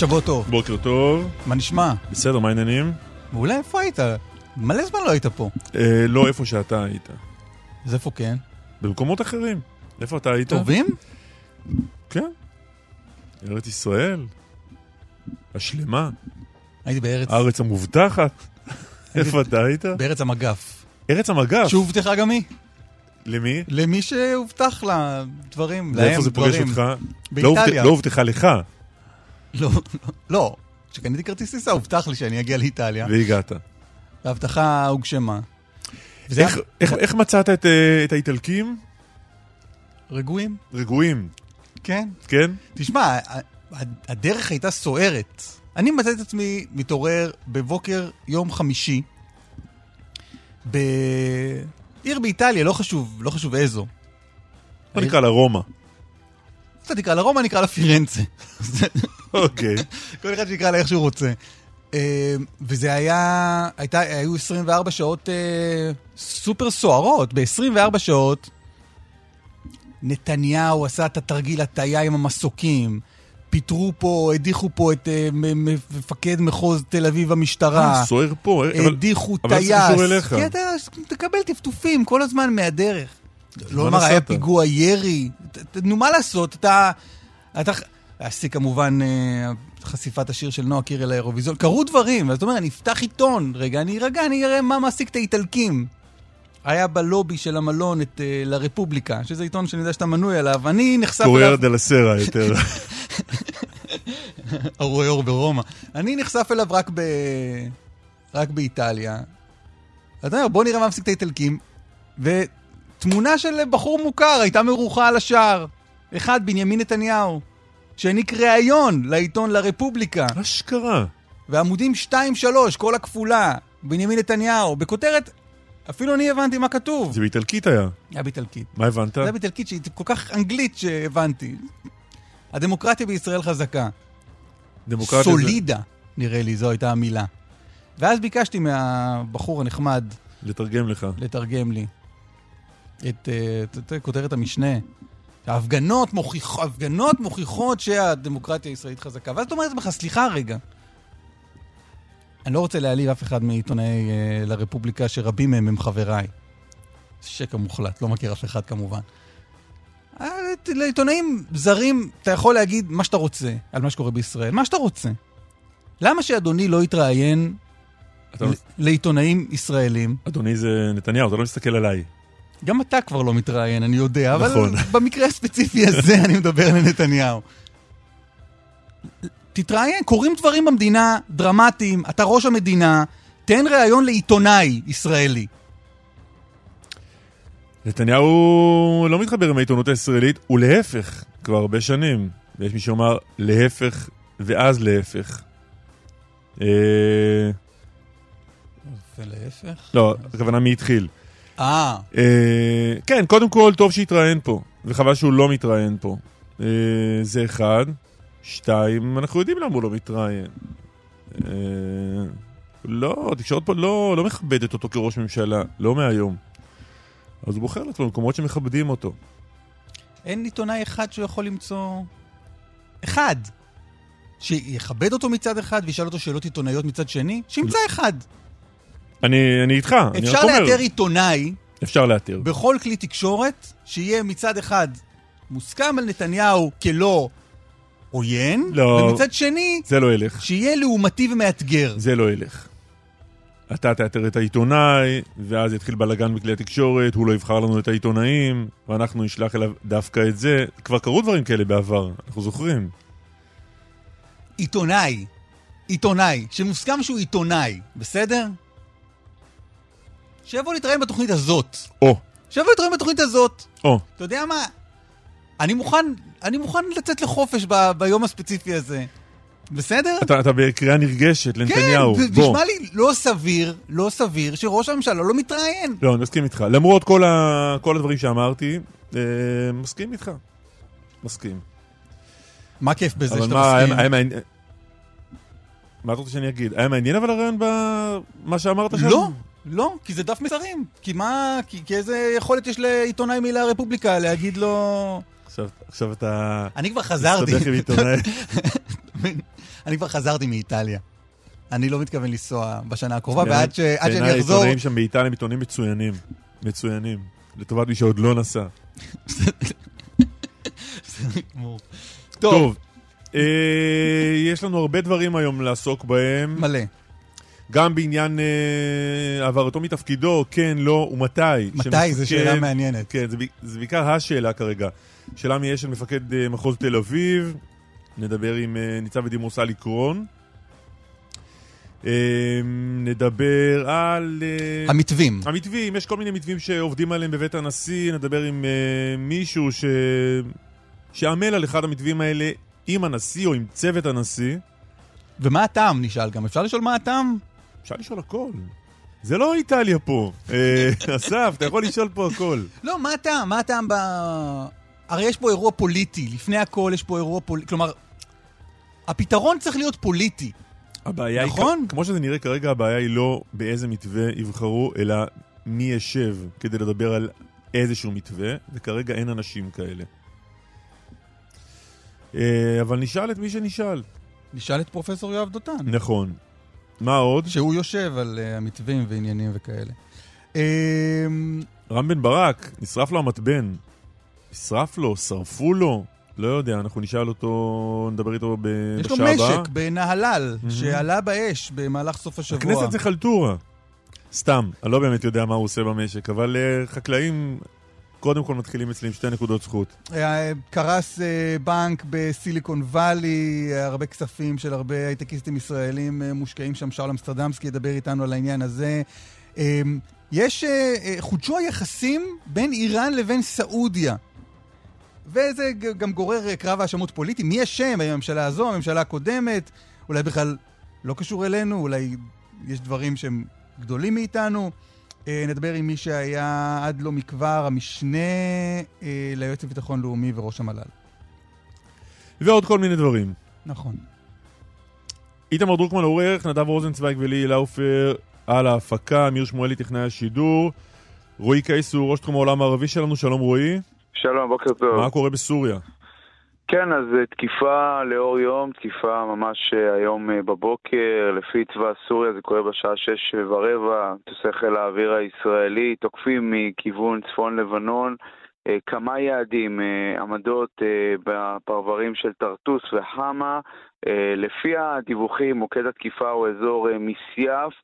שבוע טוב. בוקר טוב. מה נשמע? בסדר, מה העניינים? ואולי איפה היית? מלא זמן לא היית פה. לא איפה שאתה היית. אז איפה כן? במקומות אחרים. איפה אתה היית? טובים? כן. ארץ ישראל. השלמה. הייתי בארץ... הארץ המובטחת. איפה אתה היית? בארץ המגף. ארץ המגף? שהובטחה גם היא. למי? למי שהובטח לדברים. לאיפה זה פוגש אותך? באיטליה. לא הובטחה לך. לא, לא. כשקניתי כרטיס טיסה, הובטח לי שאני אגיע לאיטליה. והגעת. ההבטחה הוגשמה. איך מצאת את האיטלקים? רגועים. רגועים. כן. כן? תשמע, הדרך הייתה סוערת. אני מצאת את עצמי מתעורר בבוקר יום חמישי, בעיר באיטליה, לא חשוב איזו. אתה נקרא לה רומא. אתה תקרא לה רומא, נקרא לה פירנצה. אוקיי. כל אחד שנקרא לה איך שהוא רוצה. וזה היה, היו 24 שעות סופר סוערות. ב-24 שעות נתניהו עשה את התרגיל הטעיה עם המסוקים, פיטרו פה, הדיחו פה את מפקד מחוז תל אביב המשטרה, סוער פה, הדיחו טייס, כי אתה תקבל טפטופים כל הזמן מהדרך. לא אומר, היה פיגוע ירי, נו מה לעשות, אתה עשיתי כמובן חשיפת השיר של נועה קירל לאירוויזיון, קרו דברים, אז אתה אומר, אני אפתח עיתון, רגע, אני אראה מה מעסיק את האיטלקים. היה בלובי של המלון את לרפובליקה, שזה עיתון שאני יודע שאתה מנוי עליו, אני נחשף אליו... קורייר דלה סרה יותר. אוריור ברומא. אני נחשף אליו רק באיטליה. אתה אומר, בוא נראה מה מעסיק את האיטלקים, ותמונה של בחור מוכר הייתה מרוחה על השער. אחד, בנימין נתניהו. שהעניק ראיון לעיתון לרפובליקה. אשכרה. ועמודים 2-3, כל הכפולה, בנימין נתניהו, בכותרת, אפילו אני הבנתי מה כתוב. זה באיטלקית היה. היה באיטלקית. מה הבנת? זה באיטלקית שהיא כל כך אנגלית שהבנתי. הדמוקרטיה בישראל חזקה. דמוקרטיה סולידה, זה... נראה לי, זו הייתה המילה. ואז ביקשתי מהבחור הנחמד... לתרגם לך. לתרגם לי. את כותרת המשנה... ההפגנות מוכיחות שהדמוקרטיה הישראלית חזקה. ואז אתה אומר את זה, סליחה רגע. אני לא רוצה להעליב אף אחד מעיתונאי לרפובליקה שרבים מהם הם חבריי. שקע מוחלט, לא מכיר אף אחד כמובן. לעיתונאים זרים אתה יכול להגיד מה שאתה רוצה על מה שקורה בישראל. מה שאתה רוצה. למה שאדוני לא יתראיין לעיתונאים ישראלים? אדוני זה נתניהו, אתה לא מסתכל עליי. גם אתה כבר לא מתראיין, אני יודע, אבל במקרה הספציפי הזה אני מדבר לנתניהו. תתראיין, קוראים דברים במדינה דרמטיים, אתה ראש המדינה, תן ראיון לעיתונאי ישראלי. נתניהו לא מתחבר עם העיתונות הישראלית, ולהפך, כבר הרבה שנים. ויש מי שאומר להפך ואז להפך. ולהפך? לא, הכוונה מי התחיל. כן, קודם כל טוב שהתראיין פה, וחבל שהוא לא מתראיין פה. זה אחד. שתיים, אנחנו יודעים למה הוא לא מתראיין. לא, תקשורת פה לא מכבדת אותו כראש ממשלה, לא מהיום. אז הוא בוחר לתת במקומות שמכבדים אותו. אין עיתונאי אחד שהוא יכול למצוא... אחד. שיכבד אותו מצד אחד וישאל אותו שאלות עיתונאיות מצד שני, שימצא אחד. אני איתך. אפשר לאתר עיתונאי, אפשר לאתר. בכל כלי תקשורת, שיהיה מצד אחד מוסכם על נתניהו כלא עוין, ומצד שני, זה לא ילך. שיהיה לעומתי ומאתגר. זה לא ילך. אתה תאתר את העיתונאי, ואז יתחיל בלגן בכלי התקשורת, הוא לא יבחר לנו את העיתונאים, ואנחנו נשלח אליו דווקא את זה. כבר קרו דברים כאלה בעבר, אנחנו זוכרים. עיתונאי, שמוסכם שהוא עיתונאי, בסדר? שיבוא להתראיין בתוכנית הזאת. אתה יודע מה? אני מוכן לצאת לחופש ביום הספציפי הזה. בסדר? אתה בקריאה נרגשת לנתניהו. כן, תשמע לי, לא סביר שראש הממשלה לא מתראיין. לא, אני מסכים איתך. למרות כל הדברים שאמרתי, מסכים איתך. מסכים. מה כיף בזה שאתה מסכים? מה אתה רוצה שאני אגיד? היה מעניין אבל הרעיון במה שאמרת שם? לא, כי זה דף מסרים. כי איזה יכולת יש לעיתונאי מילה הרפובליקה להגיד לו... עכשיו אתה... אני כבר חזרתי. אני כבר חזרתי מאיטליה. אני לא מתכוון לנסוע בשנה הקרובה, ועד שאני אחזור... בעיניי העיתונאים שם באיטליה עיתונאים מצוינים. מצוינים. לטובת מי שעוד לא נסע. טוב. יש לנו הרבה דברים היום לעסוק בהם. מלא. גם בעניין עברתו מתפקידו, כן, לא, ומתי. מתי, זו שאלה מעניינת. כן, זה בעיקר השאלה כרגע. שאלה מי יש של מפקד מחוז תל אביב. נדבר עם ניצב בדימוס אלי רון. נדבר על... המתווים. המתווים, יש כל מיני מתווים שעובדים עליהם בבית הנשיא. נדבר עם מישהו שעמל על אחד המתווים האלה עם הנשיא או עם צוות הנשיא. ומה הטעם נשאל גם? אפשר לשאול מה הטעם? אפשר לשאול הכל. זה לא איטליה פה. אסף, אתה יכול לשאול פה הכל. לא, מה הטעם? מה הטעם ב... הרי יש פה אירוע פוליטי. לפני הכל יש פה אירוע פוליטי. כלומר, הפתרון צריך להיות פוליטי. הבעיה נכון? היא, כמו שזה נראה כרגע, הבעיה היא לא באיזה מתווה יבחרו, אלא מי ישב כדי לדבר על איזשהו מתווה, וכרגע אין אנשים כאלה. אבל נשאל את מי שנשאל. נשאל את פרופסור יואב דותן. נכון. מה עוד? שהוא יושב על המתווים ועניינים וכאלה. רם בן ברק, נשרף לו המתבן. נשרף לו, שרפו לו. לא יודע, אנחנו נשאל אותו, נדבר איתו בשעה הבאה. יש לו משק בנהלל, שעלה באש במהלך סוף השבוע. הכנסת זה חלטורה. סתם, אני לא באמת יודע מה הוא עושה במשק, אבל חקלאים קודם כל מתחילים אצלי עם 2 נקודות זכות. קרס בנק בסיליקון ואלי, הרבה כספים של הרבה הייטקיסטים ישראלים מושקעים שם, שאול אמסטרדמסקי ידבר איתנו על העניין הזה. יש חודשו היחסים בין איראן לבין סעודיה. וזה גם גורר קרב האשמות פוליטי. מי השם? הממשלה הזו, הממשלה הקודמת, אולי בכלל לא קשור אלינו, אולי יש דברים שהם גדולים מאיתנו. נדבר עם מי שהיה עד לא מכבר, המשנה ליועץ לביטחון לאומי וראש המל"ל. ועוד כל מיני דברים. נכון. איתמר דרוקמן עורך, נדב רוזנצוויג ולי לאופר על ההפקה, אמיר שמואלי טכנאי השידור, רועי קיסוס, ראש תחום העולם הערבי שלנו, שלום רועי. שלום, בוקר טוב. מה קורה בסוריה? כן, אז תקיפה לאור יום, תקיפה ממש היום בבוקר, לפי צבא סוריה זה קורה בשעה 6:15, תוסס חיל האוויר הישראלי, תוקפים מכיוון צפון לבנון, כמה יעדים, עמדות בפרברים של טרטוס וחמה, לפי הדיווחים מוקד התקיפה הוא אזור מסייף,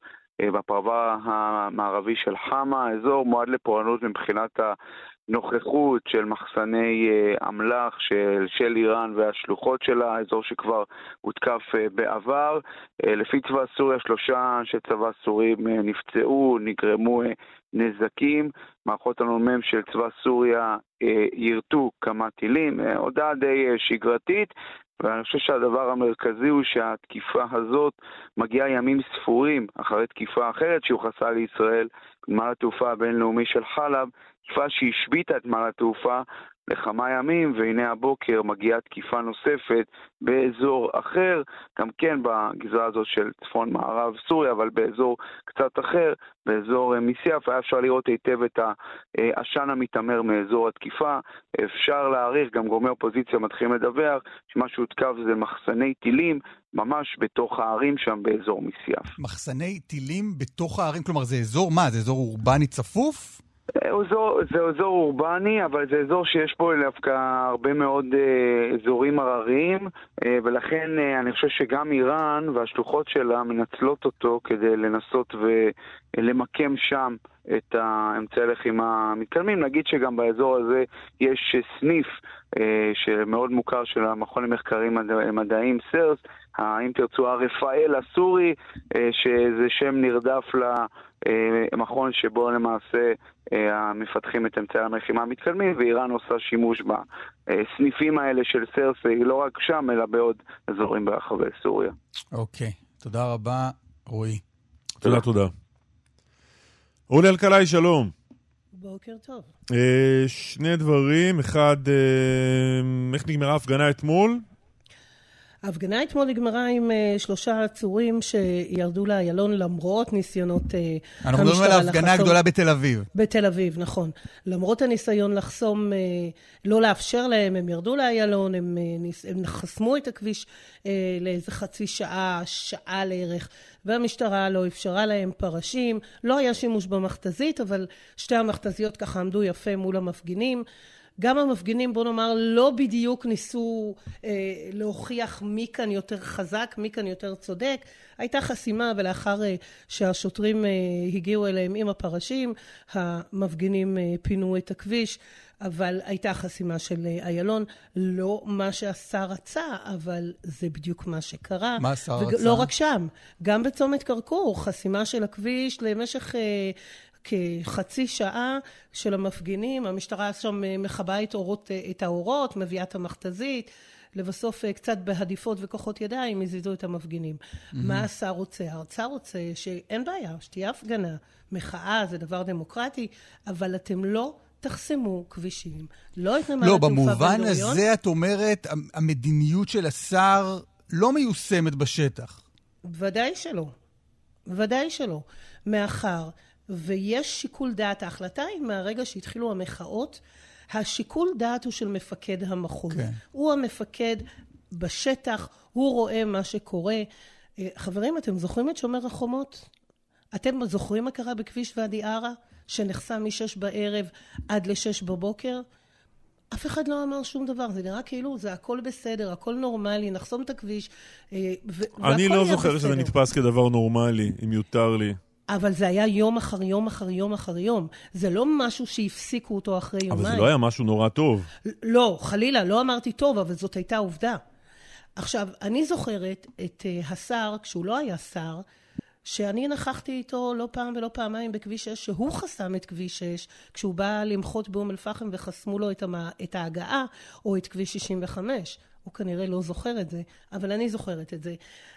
בפרבר המערבי של חמה, אזור מועד לפורענות מבחינת הנוכחות של מחסני אמל"ח של איראן והשלוחות שלה, אזור שכבר הותקף בעבר. לפי צבא סוריה 3 שצבא סורים נפצעו, נגרמו נזקים. מערכות הנומם של צבא סוריה ירתו כמה טילים, הודעה די שגרתית. ואני חושב שהדבר המרכזי הוא שהתקיפה הזאת מגיעה ימים ספורים אחרי תקיפה אחרת שהוכנסה לישראל, מעל התעופה הבינלאומי של חלב, תקיפה שהשביטה את מעל התעופה לכמה ימים, והנה הבוקר מגיעה תקיפה נוספת באזור אחר, גם כן בגזרה הזאת של צפון מערב סוריה, אבל באזור קצת אחר, באזור מסייף, היה אפשר לראות היטב את העשן המתאמר מאזור התקיפה, אפשר להעריך, גם גורמי אופוזיציה מתחילים לדווח, שמה שהותקף זה מחסני טילים, ממש בתוך הערים שם באזור מסייף. מחסני טילים בתוך הערים, כלומר זה אזור מה? זה אזור אורבני צפוף? זה אזור אורבני, אבל זה אזור שיש פה דווקא הרבה מאוד אזורים הרריים, ולכן אני חושב שגם איראן והשלוחות שלה מנצלות אותו כדי לנסות ולמקם שם את האמצעי לחימה המתקדמים. נגיד שגם באזור הזה יש סניף שמאוד מוכר של המכון למחקרים מדעיים סרס, אם תרצו הרפאל הסורי, שזה שם נרדף למכון שבו למעשה המפתחים את אמצעי המלחימה המתקדמים, ואיראן עושה שימוש בסניפים האלה של סרס, לא רק שם, אלא בעוד אזורים ברחבי סוריה. אוקיי, תודה רבה, רועי. תודה, תודה. אולי אלקלעי, שלום. בוקר טוב. שני דברים, אחד, איך נגמרה ההפגנה אתמול? ההפגנה אתמול נגמרה עם שלושה עצורים שירדו לאיילון למרות ניסיונות המשטרה. אנחנו מדברים על ההפגנה הגדולה בתל אביב. בתל אביב, נכון. למרות הניסיון לחסום, לא לאפשר להם, הם ירדו לאיילון, הם חסמו את הכביש לאיזה חצי שעה, שעה לערך, והמשטרה לא אפשרה להם פרשים, לא היה שימוש במכתזית, אבל שתי המכתזיות ככה עמדו יפה מול המפגינים, גם המפגינים, בוא נאמר, לא בדיוק ניסו להוכיח מי כאן יותר חזק, מי כאן יותר צודק. הייתה חסימה, ולאחר שהשוטרים הגיעו אליהם עם הפרשים, המפגינים פינו את הכביש, אבל הייתה חסימה של איילון. לא מה שהשר רצה, אבל זה בדיוק מה שקרה. מה השר רצה? לא רק שם, גם בצומת קרקור, חסימה של הכביש למשך... כחצי שעה של המפגינים, המשטרה שם מחבה את האורות, מביאה את המכתזית, לבסוף קצת בהדיפות וכוחות ידיים הזיזו את המפגינים. מה השר רוצה? הרצה רוצה שאין בעיה, שתהיה הפגנה, מחאה, זה דבר דמוקרטי, אבל אתם לא תחסמו כבישים. לא את נמל התעופה. לא, במובן הזה את אומרת, המדיניות של השר לא מיושמת בשטח. ודאי שלא. ודאי שלא. מאחר... ויש שיקול דעת, ההחלטה היא מהרגע שהתחילו המחאות, השיקול דעת הוא של מפקד המחוז. Okay. הוא המפקד בשטח, הוא רואה מה שקורה. חברים, אתם זוכרים את שומר החומות? אתם זוכרים מה קרה בכביש ועדי ערה, שנחסם מ-6 בערב עד ל-6 בבוקר? אף אחד לא אמר שום דבר, זה נראה כאילו, זה הכל בסדר, הכל נורמלי, נחסום את הכביש. אני לא זוכר שזה נתפס כדבר נורמלי, אם יותר לי. אבל זה היה יום אחר יום אחר יום אחר יום. זה לא משהו שהפסיקו אותו אחרי יומיים. אבל זה לא היה משהו נורא טוב. לא, חלילה, לא אמרתי טוב, אבל זאת הייתה עובדה. עכשיו, אני זוכרת את השר, כשהוא לא היה שר, שאני נכחתי איתו לא פעם ולא פעמיים בכביש 6, שהוא חסם את כביש 6, כשהוא בא למחות באום אל-פחם וחסמו לו את ההגעה, או את כביש 65. הוא כנראה לא זוכר את זה, אבל אני זוכרת את זה.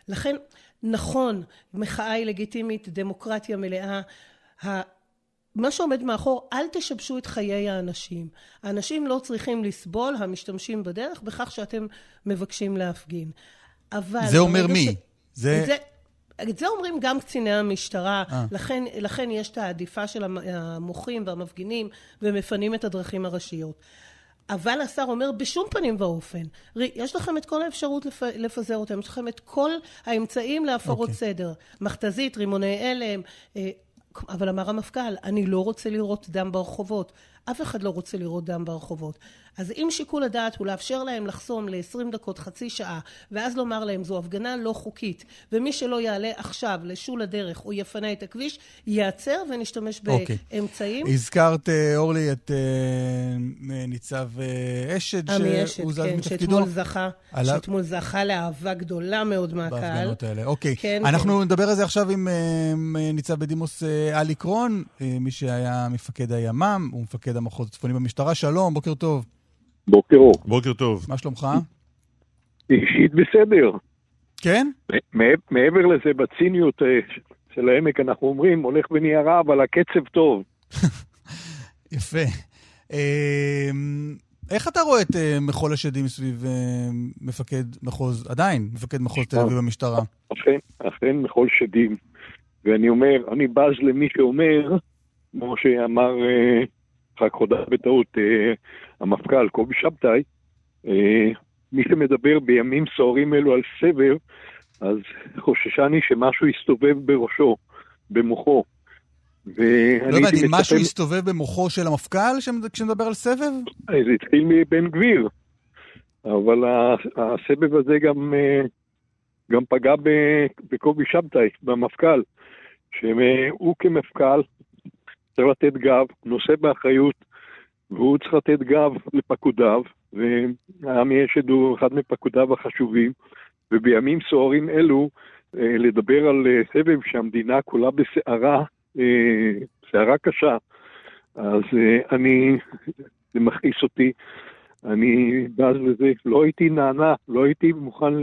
לכן, נכון, מחאה היא לגיטימית, דמוקרטיה מלאה, מה שעומד מאחור, אל תשבשו את חיי האנשים. האנשים לא צריכים לסבול, המשתמשים בדרך, בכך שאתם מבקשים להפגין. אבל... זה אומר מי? את זה אומרים גם קציני המשטרה, לכן יש את העדיפה של המוחים והמפגינים, ומפנים את הדרכים הראשיות. אבל השר אומר, בשום פנים ואופן, יש לכם את כל האפשרות לפזר אותם, יש לכם את כל האמצעים להפרות סדר, מכתזית, רימוני הלם, אבל אמר המפכ"ל, אני לא רוצה לראות דם ברחובות, אף אחד לא רוצה לראות דם ברחובות. אז אם שיקול הדעת הוא לאפשר להם לחסום ל-20 דקות, חצי שעה, ואז לומר להם, זו הפגנה לא חוקית, ומי שלא יעלה עכשיו לשול הדרך, או יפנה את הכביש, ייעצר ונשתמש באמצעים. הזכרת, אורלי, את ניצב אשד, עמי אשד, כן, שאתמול זכה לאהבה גדולה מאוד מהקהל. אוקיי, אנחנו נדבר על זה עכשיו עם ניצב בדימוס אלי רון, מי שהיה מפקד הימ"מ, הוא מפקד המחוז הצפוני במשטרה. שלום, בוקר טוב. בוקר אור. בוקר טוב. מה שלומך? אישית בסדר. כן? מעבר לזה, בציניות של העמק, אנחנו אומרים, הולך ונהיה רע, אבל הקצב טוב. יפה. איך אתה רואה את מחול השדים סביב מפקד מחוז, עדיין מפקד מחוז תל אביב במשטרה? אכן מחול שדים. ואני אומר, אני בז למי שאומר, כמו שאמר... רק הודעה בטעות, המפכ"ל קובי שבתאי, מי שמדבר בימים סוערים אלו על סבב, אז חוששני שמשהו יסתובב בראשו, במוחו. לא יודעת, אם משהו יסתובב במוחו של המפכ"ל כשמדבר על סבב? זה התחיל מבן גביר, אבל הסבב הזה גם פגע בקובי שבתאי, במפכ"ל, שהוא כמפכ"ל, צריך לתת גב, נושא באחריות, והוא צריך לתת גב לפקודיו, ועמי אשד הוא אחד מפקודיו החשובים, ובימים סוערים אלו, לדבר על סבב שהמדינה כולה בסערה, סערה קשה, אז זה מכעיס אותי, אני באז לזה, לא הייתי נענה, לא הייתי מוכן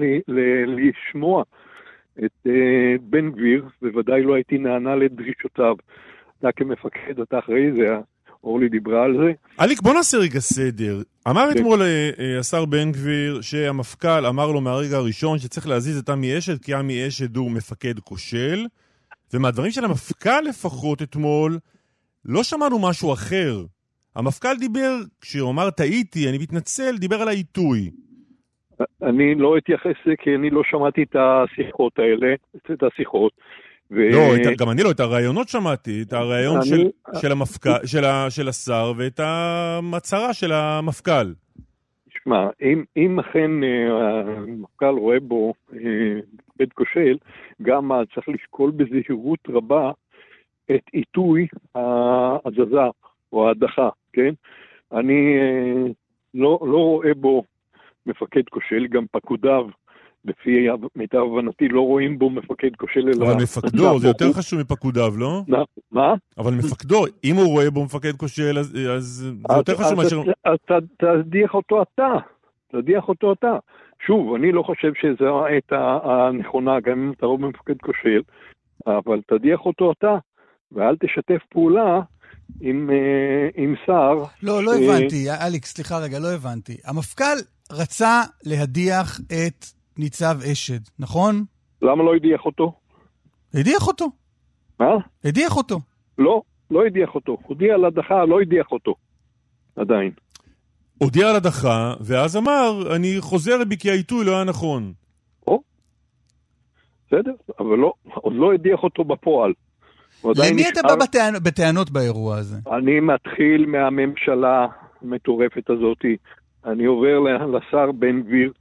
לשמוע את בן גביר, בוודאי לא הייתי נענה לדרישותיו, אתה כמפקד, אתה אחראי, זה אורלי דיברה על זה. אליק, בוא נעשה רגע סדר. אמר אתמול השר בן גביר שהמפכ"ל אמר לו מהרגע הראשון שצריך להזיז את עמי אשד, כי עמי אשד הוא מפקד כושל, ומהדברים של המפכ"ל לפחות אתמול, לא שמענו משהו אחר. המפכ"ל דיבר, כשהוא אמר טעיתי, אני מתנצל, דיבר על העיתוי. אני לא אתייחס, כי אני לא שמעתי את השיחות האלה, את השיחות. לא, גם אני לא, את הרעיונות שמעתי, את הרעיון של השר ואת המצרה של המפכ"ל. תשמע, אם אכן המפכ"ל רואה בו בית כושל, גם צריך לשקול בזהירות רבה את עיתוי ההזזה או ההדחה, כן? אני לא רואה בו מפקד כושל, גם פקודיו לפי מיטב הבנתי לא רואים בו מפקד כושל אלא... אבל מפקדו, זה יותר חשוב מפקודיו, לא? מה? אבל מפקדו, אם הוא רואה בו מפקד כושל, אז זה יותר חשוב מאשר... אז תדיח אותו אתה. שוב, אני לא חושב שזו הייתה הנכונה, גם אם אתה רואה במפקד כושל, אבל תדיח אותו אתה, ואל תשתף פעולה עם שר... לא הבנתי, אליקס, סליחה רגע, לא הבנתי. המפכ"ל רצה להדיח את... ניצב אשד, נכון? למה לא הדיח אותו? הדיח אותו. מה? הדיח אותו. לא הדיח אותו. הודיע על הדחה, לא הדיח אותו. עדיין. הודיע על הדחה, ואז אמר, אני חוזר בי כי העיתוי לא היה נכון. או? בסדר, אבל לא, עוד לא הדיח אותו בפועל. למי אתה בא בטענות באירוע הזה? אני מתחיל מהממשלה המטורפת הזאת. אני עובר לשר בן גביר,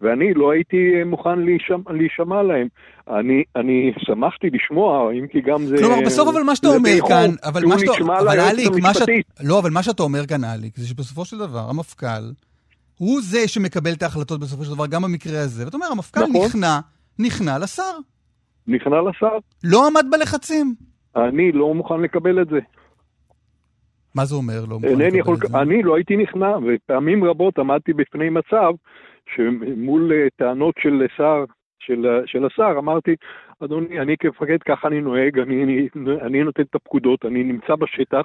ואני לא הייתי מוכן להישמע להם. אני שמחתי לשמוע, אם כי גם זה... כלומר, בסוף אבל מה שאתה אומר כאן... שהוא נשמע ליועץ המשפטית. לא, אבל מה שאתה אומר כאן, אליק, זה שבסופו של דבר, המפכ"ל, הוא זה שמקבל את ההחלטות בסופו של דבר, גם במקרה הזה. ואתה אומר, המפכ"ל נכנע לשר. נכנע לשר. לא עמד בלחצים. אני לא מוכן לקבל את זה. מה זה אומר? לא מוכן לקבל את זה. אני לא הייתי נכנע, ופעמים רבות עמדתי בפני מצב, שמול טענות של שר, של השר, אמרתי, אדוני, אני כמפקד, ככה אני נוהג, אני נותן את הפקודות, אני נמצא בשטח,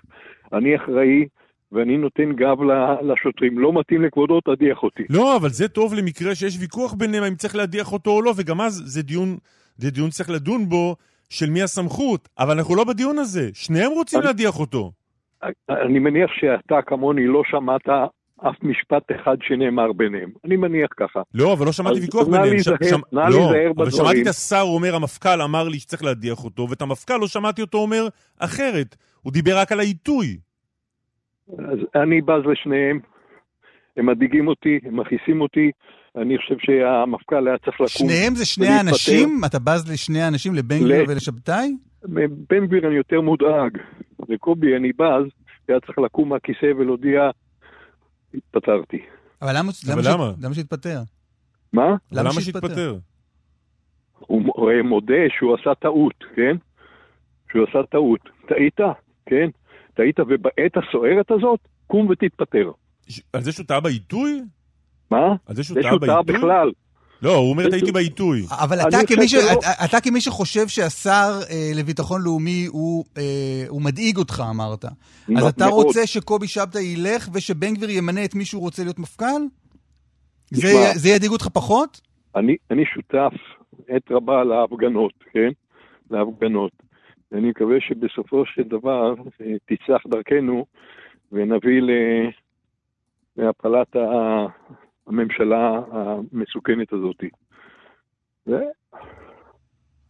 אני אחראי, ואני נותן גב לשוטרים. לא מתאים לכבודו, תדיח אותי. לא, אבל זה טוב למקרה שיש ויכוח ביניהם, אם צריך להדיח אותו או לא, וגם אז זה דיון צריך לדון בו, של מי הסמכות, אבל אנחנו לא בדיון הזה, שניהם רוצים להדיח אותו. אני מניח שאתה כמוני לא שמעת, אף משפט אחד שנאמר ביניהם. אני מניח ככה. לא, אבל לא שמעתי ויכוח ביניהם. נא להיזהר בדברים. אבל שמעתי את השר אומר, המפכ"ל אמר לי שצריך להדיח אותו, ואת המפכ"ל לא שמעתי אותו אומר אחרת. הוא דיבר רק על העיתוי. אז אני בז לשניהם. הם מדאיגים אותי, הם מכעיסים אותי. אני חושב שהמפכ"ל היה צריך לקום. שניהם זה שני האנשים? אתה בז לשני האנשים, לבן גביר ולשבתאי? בן גביר אני יותר מודאג. לקובי אני בז, היה צריך לקום מהכיסא ולהודיע התפטרתי. אבל למה שהתפטר? מה? למה שהתפטר? הוא מודה שהוא עשה טעות, כן? שהוא עשה טעות. טעית, כן? טעית ובעת הסוערת הזאת, קום ותתפטר. על זה שהוא טעה בעיתוי? מה? על זה שהוא טעה בכלל. לא, הוא אומר טעיתי בעיתוי. אבל אתה כמי שחושב שהשר לביטחון לאומי הוא מדאיג אותך, אמרת. אז אתה רוצה שקובי שבתאי ילך ושבן גביר ימנה את מי שהוא רוצה להיות מפכ"ל? זה ידאיג אותך פחות? אני שותף את רבה להפגנות, כן? להפגנות. אני מקווה שבסופו של דבר תצלח דרכנו ונביא להפלת הממשלה המסוכנת הזאת.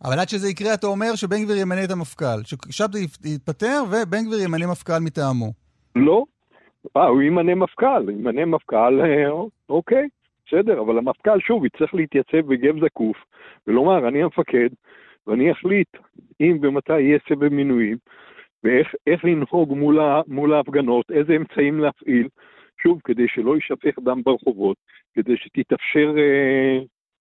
אבל עד שזה יקרה, אתה אומר שבן גביר ימנה את המפכ"ל. שבתאי יתפטר ובן גביר ימנה מפכ"ל מטעמו. לא. הוא ימנה מפכ"ל. ימנה מפכ"ל, אוקיי, בסדר. אבל המפכ"ל שוב יצטרך להתייצב בגב זקוף ולומר, אני המפקד ואני אחליט אם ומתי יהיה סבב מינויים ואיך לנהוג מול ההפגנות, איזה אמצעים להפעיל. שוב, כדי שלא יישפך דם ברחובות, כדי שתתאפשר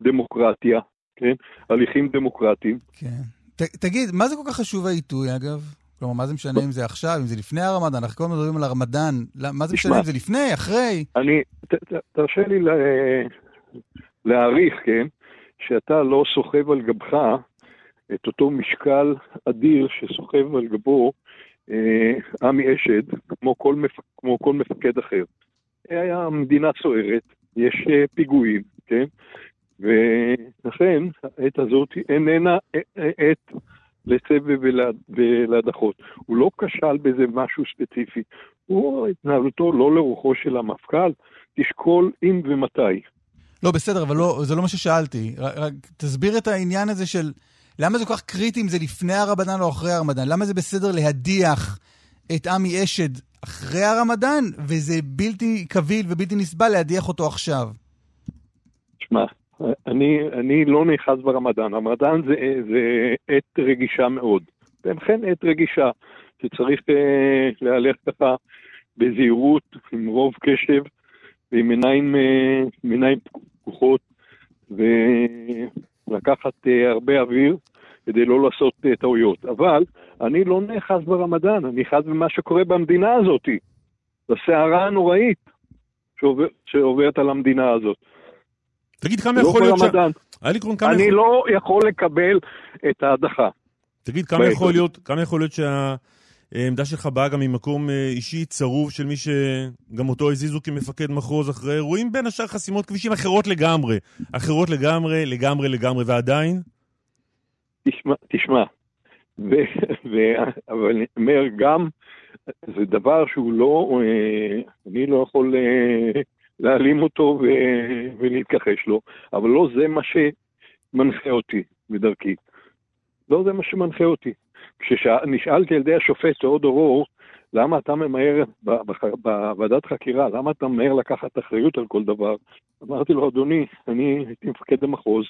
דמוקרטיה, כן? הליכים דמוקרטיים. כן. תגיד, מה זה כל כך חשוב העיתוי, אגב? כלומר, מה זה משנה אם זה עכשיו, אם זה לפני הרמדאן? אנחנו כל מדברים על הרמדאן. מה זה משנה אם זה לפני, אחרי? תרשה לי להעריך, כן? שאתה לא סוחב על גבך את אותו משקל אדיר שסוחב על גבו עמי אשד, כמו כל מפקד אחר, היה מדינה סוערת, יש פיגועים, כן? ולכן העת הזאת איננה עת לסבב ולהדחות. הוא לא כשל בזה משהו ספציפי. הוא התנהלותו לא לרוחו של המפכ"ל, תשקול אם ומתי. לא, בסדר, אבל לא, זה לא מה ששאלתי. רק תסביר את העניין הזה של למה זה כל כך קריטי אם זה לפני הרמדאן או אחרי הרמדאן? למה זה בסדר להדיח את עמי אשד אחרי הרמדאן, וזה בלתי קביל ובלתי נסבל להדיח אותו עכשיו? תשמע, אני לא נאחז ברמדאן. הרמדאן זה עת רגישה מאוד. ובכן עת רגישה, שצריך להלך ככה בזהירות, עם רוב קשב, ועם עיניים פקוחות, ולקחת הרבה אוויר, כדי לא לעשות טעויות. אבל אני לא נאחז ברמדאן, אני נאחז במה שקורה במדינה הזאת, בסערה הנוראית שעוברת על המדינה הזאת. תגיד, כמה יכול להיות אני לא יכול לקבל את ההדחה. תגיד, כמה יכול להיות שהעמדה שלך באה גם ממקום אישי צרוב של מי שגם אותו הזיזו כמפקד מחוז אחרי אירועים, בין השאר חסימות כבישים אחרות לגמרי. אחרות לגמרי, לגמרי, לגמרי, ועדיין? תשמע. אבל אני אומר גם, זה דבר שהוא לא, אני לא יכול להעלים אותו ולהתכחש לו, אבל לא זה מה שמנחה אותי בדרכי. לא זה מה שמנחה אותי. כשנשאלתי על ידי השופט עוד אורור, למה אתה ממהר בוועדת חקירה, למה אתה ממהר לקחת אחריות על כל דבר? אמרתי לו, אדוני, אני הייתי מפקד המחוז,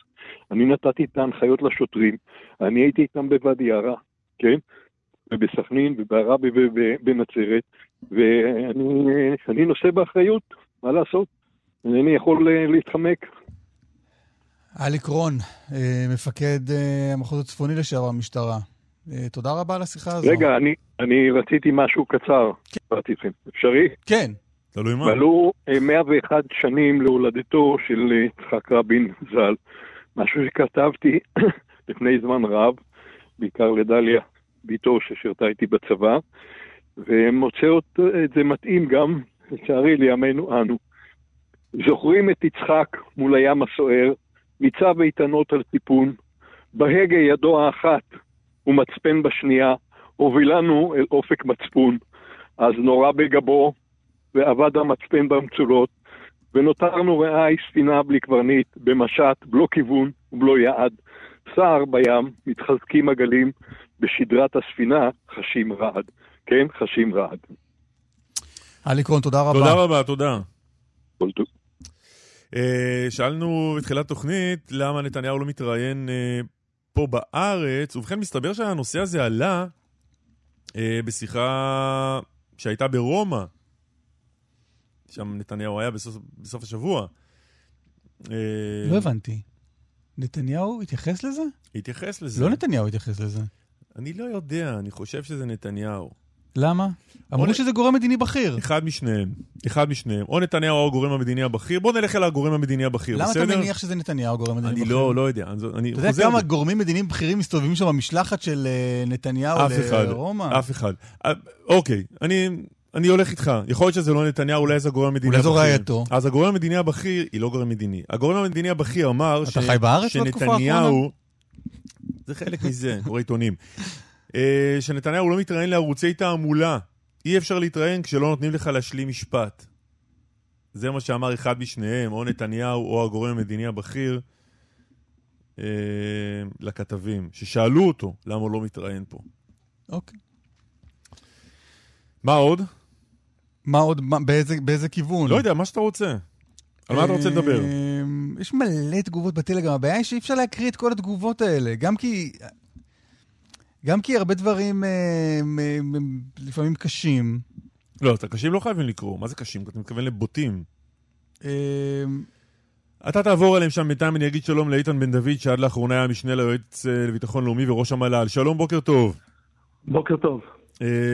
אני נתתי את ההנחיות לשוטרים, אני הייתי איתם בוואדי ירה, כן? ובסכנין, ובערבי, ובנצרת, ואני נושא באחריות, מה לעשות? אני יכול להתחמק. אלי רון, מפקד המחוז הצפוני לשעבר המשטרה. תודה רבה על השיחה הזו. רגע, אני רציתי משהו קצר. כן. אפשרי? כן. תלוי מה. ועלו 101 שנים להולדתו של יצחק רבין ז"ל. משהו שכתבתי לפני זמן רב, בעיקר לדליה ביתו ששירתה איתי בצבא, ומוצא את זה מתאים גם לצערי לימינו אנו. זוכרים את יצחק מול הים הסוער, ניצב איתנות על טיפון, בהגה ידו האחת ומצפן בשנייה, הובילנו אל אופק מצפון, אז נורא בגבו, ועבד המצפן במצולות, ונותרנו רעי ספינה בלי קברנית, במשט, בלא כיוון ובלא יעד, סער בים, מתחזקים הגלים, בשדרת הספינה חשים רעד. כן, חשים רעד. אלי רון, תודה רבה. תודה רבה, תודה. כל טוב. שאלנו בתחילת תוכנית למה נתניהו לא מתראיין פה בארץ, ובכן מסתבר שהנושא הזה עלה בשיחה שהייתה ברומא, שם נתניהו היה בסוף השבוע. לא הבנתי. נתניהו התייחס לזה? התייחס לזה. לא נתניהו התייחס לזה. אני לא יודע, אני חושב שזה נתניהו. למה? אמרו שזה גורם מדיני בכיר. אחד משניהם. או נתניהו או גורם המדיני הבכיר. בוא נלך אל הגורם המדיני הבכיר. למה אתה מניח שזה נתניהו גורם מדיני בכיר? אני לא יודע. אתה יודע כמה גורמים מדיניים בכירים מסתובבים שם במשלחת של נתניהו לרומא? אף אחד. אוקיי, אני הולך איתך. יכול להיות שזה לא נתניהו, אולי זה הגורם המדיני הבכיר. אולי זו רעייתו. אז הגורם המדיני הבכיר היא לא גורם מדיני. הגורם המדיני הבכיר אמר שנתניהו זה חלק מזה, קורא עיתונים. שנתניהו לא מתראיין לערוצי תעמולה. אי אפשר להתראיין כשלא נותנים לך להשלים משפט. זה מה שאמר אחד משניהם, או נתניהו או הגורם המדיני הבכיר, לכתבים, ששאלו אותו למה הוא לא מתראיין פה. אוקיי. מה עוד? מה עוד? באיזה כיוון? לא יודע, מה שאתה רוצה. על מה אתה רוצה לדבר? יש מלא תגובות בטלגרם. הבעיה היא שאי אפשר להקריא את כל התגובות האלה. גם כי הרבה דברים לפעמים קשים. לא, את הקשים לא חייבים לקרוא. מה זה קשים? אתה מתכוון לבוטים. אתה תעבור עליהם שם בינתיים, אני אגיד שלום לאיתן בן דוד, שעד לאחרונה היה המשנה ליועץ לביטחון לאומי וראש המל"ל. שלום, בוקר טוב. בוקר טוב.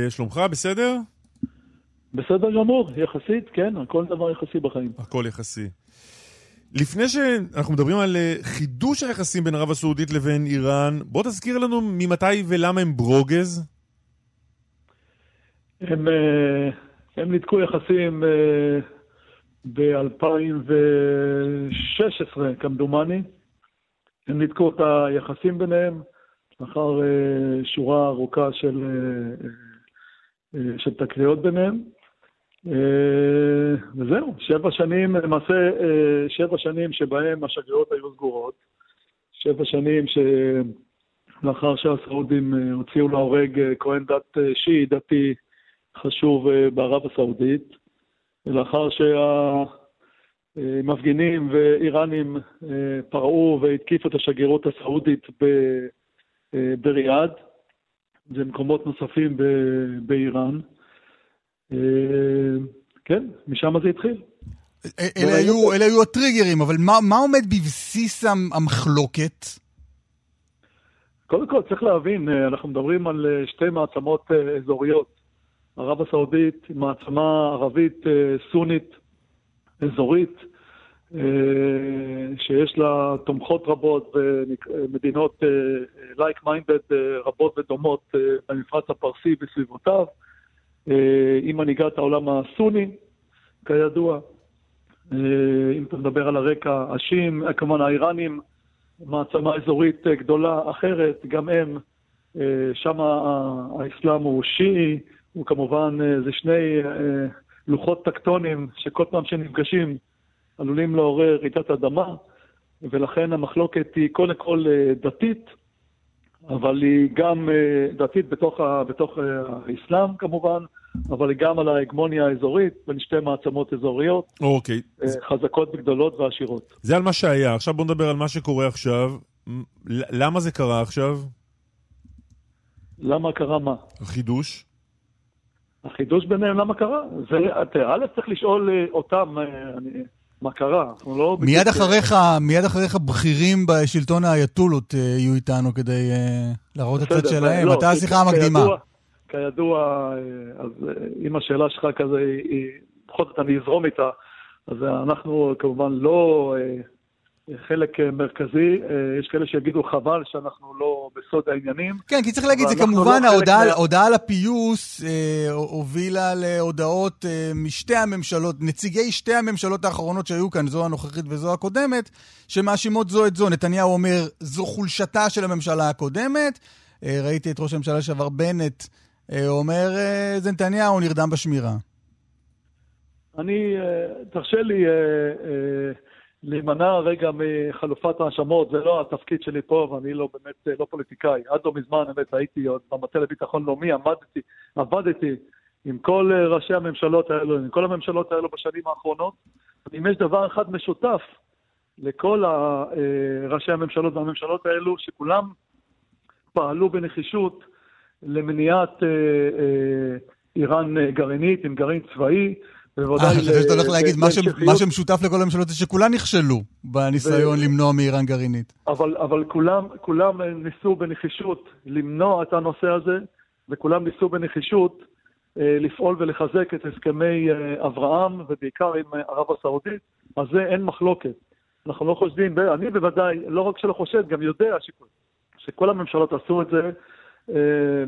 שלומך, בסדר? בסדר גמור, יחסית, כן. הכל דבר יחסי בחיים. הכל יחסי. לפני שאנחנו מדברים על חידוש היחסים בין ערב הסעודית לבין איראן, בוא תזכיר לנו ממתי ולמה הם ברוגז? הם ניתקו יחסים ב-2016, כמדומני. הם ניתקו את היחסים ביניהם, לאחר שורה ארוכה של תקריות ביניהם. וזהו, 7 שנים, למעשה 7 שנים שבהם השגרירות היו סגורות, 7 שנים שלאחר שהסעודים הוציאו להורג כהן דת שיעי, דתי חשוב בערב הסעודית, לאחר שהמפגינים ואיראנים פרעו והתקיפו את השגרירות הסעודית בריאד, ומקומות נוספים באיראן. כן, משם זה התחיל. אלה היו הטריגרים, אבל מה עומד בבסיס המחלוקת? קודם כל צריך להבין, אנחנו מדברים על 2 מעצמות אזוריות. ערב הסעודית, מעצמה ערבית סונית אזורית, שיש לה תומכות רבות ומדינות like minded רבות ודומות במפרץ הפרסי בסביבותיו. עם מנהיגת העולם הסוני, כידוע. אם אתה מדבר על הרקע השיעים, כמובן האיראנים, מעצמה אזורית גדולה אחרת, גם הם, שם האסלאם הוא שיעי, הוא כמובן, זה 2 לוחות טקטונים שכל פעם שנפגשים עלולים לעורר רעידת אדמה, ולכן המחלוקת היא קודם כל דתית, אבל היא גם דתית בתוך האסלאם כמובן, אבל היא גם על ההגמוניה האזורית, בין 2 מעצמות אזוריות, חזקות וגדולות ועשירות. זה על מה שהיה. עכשיו בוא נדבר על מה שקורה עכשיו. למה זה קרה עכשיו? למה קרה מה? החידוש? החידוש ביניהם למה קרה? א', צריך לשאול אותם מה קרה. מיד אחריך בכירים בשלטון האייתולות יהיו איתנו כדי להראות את הצד שלהם. אתה השיחה המקדימה. כידוע, אז אם השאלה שלך כזה, פחות אני אזרום איתה, אז אנחנו כמובן לא חלק מרכזי. יש כאלה שיגידו חבל שאנחנו לא בסוד העניינים. כן, כי צריך להגיד, זה כמובן ההודעה על הפיוס הובילה להודעות משתי הממשלות, נציגי 2 הממשלות האחרונות שהיו כאן, זו הנוכחית וזו הקודמת, שמאשימות זו את זו. נתניהו אומר, זו חולשתה של הממשלה הקודמת. ראיתי את ראש הממשלה שעבר בנט אומר, זה נתניהו נרדם בשמירה. אני, תרשה לי להימנע רגע מחלופת האשמות, זה לא התפקיד שלי פה, ואני לא באמת, לא פוליטיקאי. עד לא מזמן, באמת, הייתי עוד במטה לביטחון לאומי, עבדתי עם כל ראשי הממשלות האלו, עם כל הממשלות האלו בשנים האחרונות. אם יש דבר אחד משותף לכל ראשי הממשלות והממשלות האלו, שכולם פעלו בנחישות למניעת איראן גרעינית, עם גרעין צבאי, אתה הולך להגיד, מה שמשותף לכל הממשלות זה שכולם נכשלו בניסיון למנוע מאיראן גרעינית. אבל כולם ניסו בנחישות למנוע את הנושא הזה, וכולם ניסו בנחישות לפעול ולחזק את הסכמי אברהם, ובעיקר עם ערב הסעודית, אז זה אין מחלוקת. אנחנו לא חושדים, ואני בוודאי, לא רק שלא חושד, גם יודע שכל הממשלות עשו את זה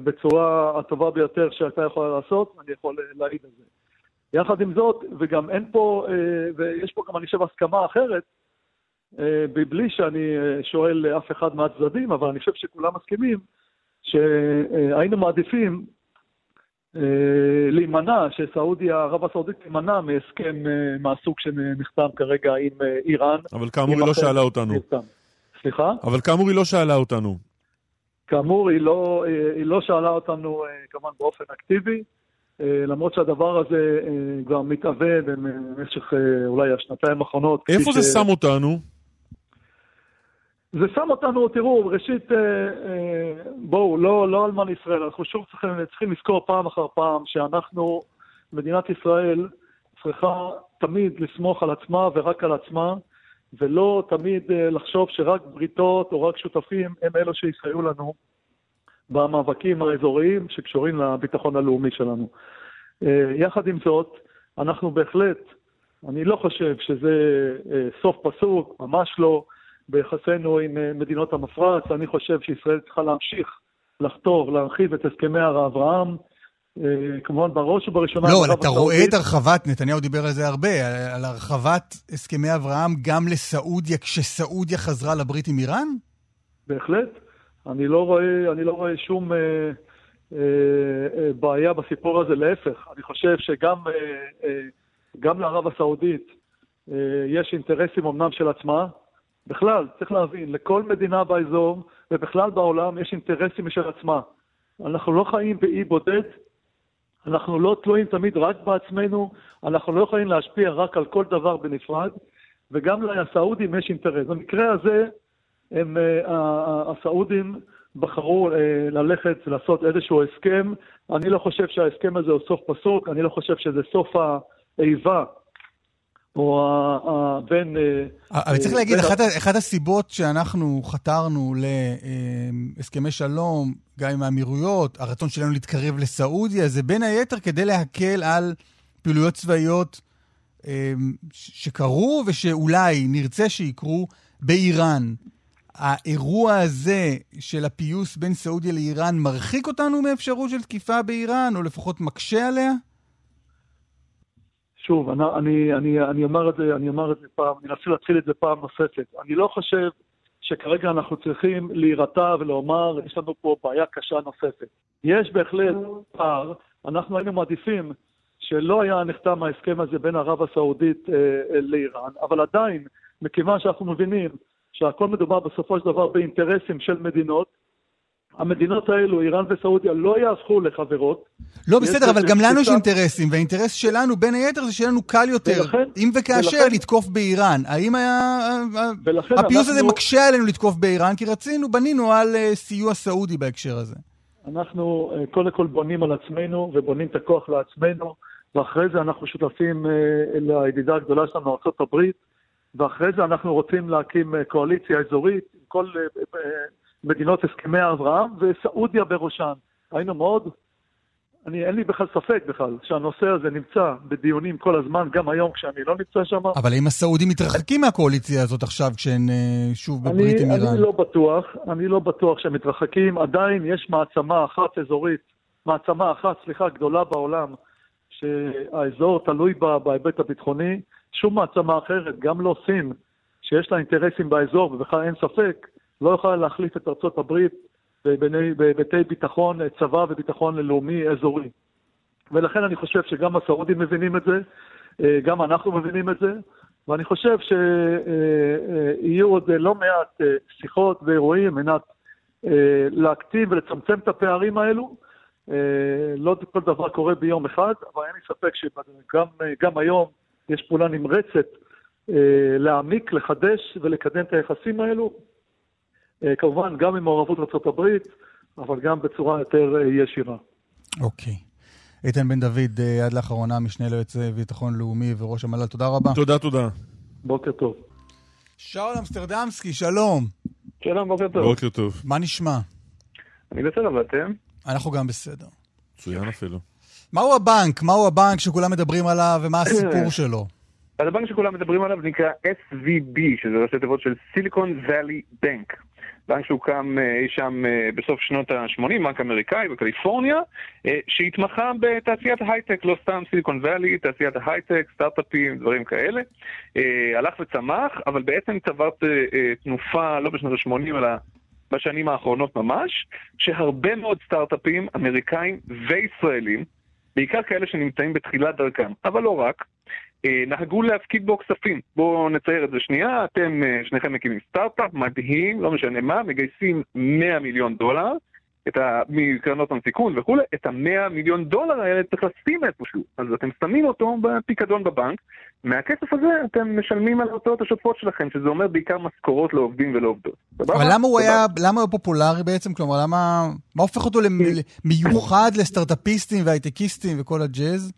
בצורה הטובה ביותר שהייתה יכולה לעשות, אני יכול להעיד על זה. יחד עם זאת, וגם אין פה, ויש פה גם אני חושב הסכמה אחרת, בלי שאני שואל אף אחד מהצדדים, אבל אני חושב שכולם מסכימים, שהיינו מעדיפים להימנע, שסעודיה, ערב הסעודית להימנע מהסכם מהסוג שנחתם כרגע עם איראן. אבל כאמור היא לא שאלה אותנו. סליחה? אבל כאמור היא לא שאלה אותנו. כאמור היא לא שאלה אותנו כמובן באופן אקטיבי, למרות שהדבר הזה כבר מתעבד במשך אולי 2 השנים האחרונות. איפה זה שם אותנו? זה שם אותנו, תראו, ראשית, בואו, לא אלמן ישראל, אנחנו שוב צריכים לזכור פעם אחר פעם שאנחנו, מדינת ישראל, צריכה תמיד לסמוך על עצמה ורק על עצמה, ולא תמיד לחשוב שרק בריתות או רק שותפים הם אלו שיסייעו לנו במאבקים האזוריים שקשורים לביטחון הלאומי שלנו. יחד עם זאת, אנחנו בהחלט, אני לא חושב שזה סוף פסוק, ממש לא, ביחסנו עם מדינות המפרץ. אני חושב שישראל צריכה להמשיך לחתור, להרחיב את הסכמי אברהם, כמובן בראש ובראשונה... לא, אתה רואה את הרחבת, נתניהו דיבר על זה הרבה, על הרחבת הסכמי אברהם גם לסעודיה, כשסעודיה חזרה לברית עם איראן? בהחלט. אני לא רואה שום בעיה בסיפור הזה, להפך. אני חושב שגם לערב הסעודית יש אינטרסים אמנם של עצמה. בכלל, צריך להבין, לכל מדינה באזור ובכלל בעולם יש אינטרסים של עצמה. אנחנו לא חיים באי בודד, אנחנו לא תלויים תמיד רק בעצמנו, אנחנו לא יכולים להשפיע רק על כל דבר בנפרד, וגם לסעודים יש אינטרס. במקרה הזה, הסעודים בחרו ללכת, לעשות איזשהו הסכם. אני לא חושב שההסכם הזה הוא סוף פסוק, אני לא חושב שזה סוף האיבה, או בין... אבל צריך להגיד, אחת הסיבות שאנחנו חתרנו להסכמי שלום, גם עם האמירויות, הרצון שלנו להתקרב לסעודיה, זה בין היתר כדי להקל על פעילויות צבאיות שקרו, ושאולי נרצה שיקרו באיראן. האירוע הזה של הפיוס בין סעודיה לאיראן, מרחיק אותנו מאפשרות של תקיפה באיראן, או לפחות מקשה עליה? שוב, אני אומר את זה פעם, אני אנסה להתחיל את זה פעם נוספת. אני לא חושב שכרגע אנחנו צריכים להירתע ולאמר, יש לנו פה בעיה קשה נוספת. יש בהחלט פער, אנחנו היינו מעדיפים שלא היה נחתם ההסכם הזה בין ערב הסעודית לאיראן, אבל עדיין, מכיוון שאנחנו מבינים שהכל מדובר בסופו של דבר באינטרסים של מדינות, המדינות האלו, איראן וסעודיה, לא יהפכו לחברות. לא בסדר, אבל גם לנו יש אינטרסים, והאינטרס שלנו בין היתר זה שלנו קל יותר, אם וכאשר לתקוף באיראן. האם הפיוס הזה מקשה עלינו לתקוף באיראן? כי רצינו, בנינו על סיוע סעודי בהקשר הזה. אנחנו קודם כל בונים על עצמנו, ובונים את הכוח לעצמנו, ואחרי זה אנחנו שותפים לידידה הגדולה שלנו, ארצות הברית, ואחרי זה אנחנו רוצים להקים קואליציה אזורית, כל... מדינות הסכמי אברהם, וסעודיה בראשן. היינו מאוד, אין לי בכלל ספק בכלל, שהנושא הזה נמצא בדיונים כל הזמן, גם היום כשאני לא נמצא שם. אבל אם הסעודים מתרחקים מהקואליציה הזאת עכשיו, כשהן שוב בברית עם איראן? אני לא בטוח שהם מתרחקים, עדיין יש מעצמה אחת אזורית, מעצמה אחת גדולה בעולם, שהאזור תלוי בה בהיבט הביטחוני, שום מעצמה אחרת, גם לא סין, שיש לה אינטרסים באזור, ובכלל אין ספק, לא יכולה להחליף את ארצות הברית בביתי ביטחון, צבא וביטחון לאומי אזורי. ולכן אני חושב שגם הסעודים מבינים את זה, גם אנחנו מבינים את זה, ואני חושב שיהיו עוד לא מעט שיחות ואירועים מנת להקטין ולצמצם את הפערים האלו. לא כל דבר קורה ביום אחד, אבל אין לי ספק שגם היום יש פעולה נמרצת להעמיק, לחדש ולקדם את היחסים האלו. כמובן, גם עם מעורבות ארצות הברית, אבל גם בצורה יותר ישירה. אוקיי. איתן בן דוד, עד לאחרונה, משנה ליועץ ביטחון לאומי וראש המל"ל, תודה רבה. תודה. בוקר טוב. שאול אמסטרדמסקי, שלום. שלום, בוקר טוב. בוקר טוב. מה נשמע? אני בסדר, ואתם? אנחנו גם בסדר. צוין אפילו. מהו הבנק שכולם מדברים עליו, ומה הסיפור שלו? אז הבנק שכולם מדברים עליו נקרא SVB, שזה ראשי תיבות של Silicon Valley Bank. בנק שהוקם שם בסוף שנות ה-80, בנק אמריקאי בקליפורניה, שהתמחה בתעשיית ההייטק, לא סתם סיליקון ואלי, תעשיית ההייטק, סטארט-אפים, דברים כאלה. הלך וצמח, אבל בעצם צבר תנופה לא בשנות ה-80, אלא בשנים האחרונות ממש, שהרבה מאוד סטארט-אפים אמריקאים וישראלים, בעיקר כאלה שנמצאים בתחילת דרכם, אבל לא רק, נהגו להפקיד בו כספים. בואו נצייר את זה שנייה. אתם שניכם מקימים סטארט-אפ, מדהים, לא משנה מה, מגייסים 100 מיליון דולר, מקרנות הסיכון וכו'. את ה-100 מיליון דולר האלה צריך לשים איפשהו. אז אתם שמים אותו בפיקדון בבנק. מהכסף הזה אתם משלמים על ההוצאות השוטפות שלכם, שזה אומר בעיקר משכורות לעובדים ולעובדות. אבל למה הוא פופולרי בעצם? כלומר, מה הופך אותו למיוחד לסטארט-אפיסטים והייטקיסטים וכל הג'אז?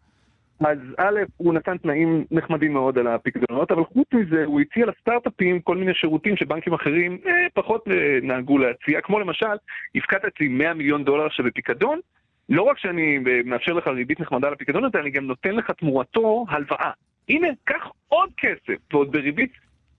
אז א', הוא נתן תנאים נחמדים מאוד על הפקדונות, אבל חוץ מזה הוא הציע לסטארט-אפים כל מיני שירותים שבנקים אחרים פחות נהגו להציע, כמו למשל, הפקדתי 100 מיליון דולר שבפקדון, לא רק שאני מאפשר לך ריבית נחמדה לפקדון, אני גם נותן לך תמורתו הלוואה. הנה, קח עוד כסף, ועוד בריבית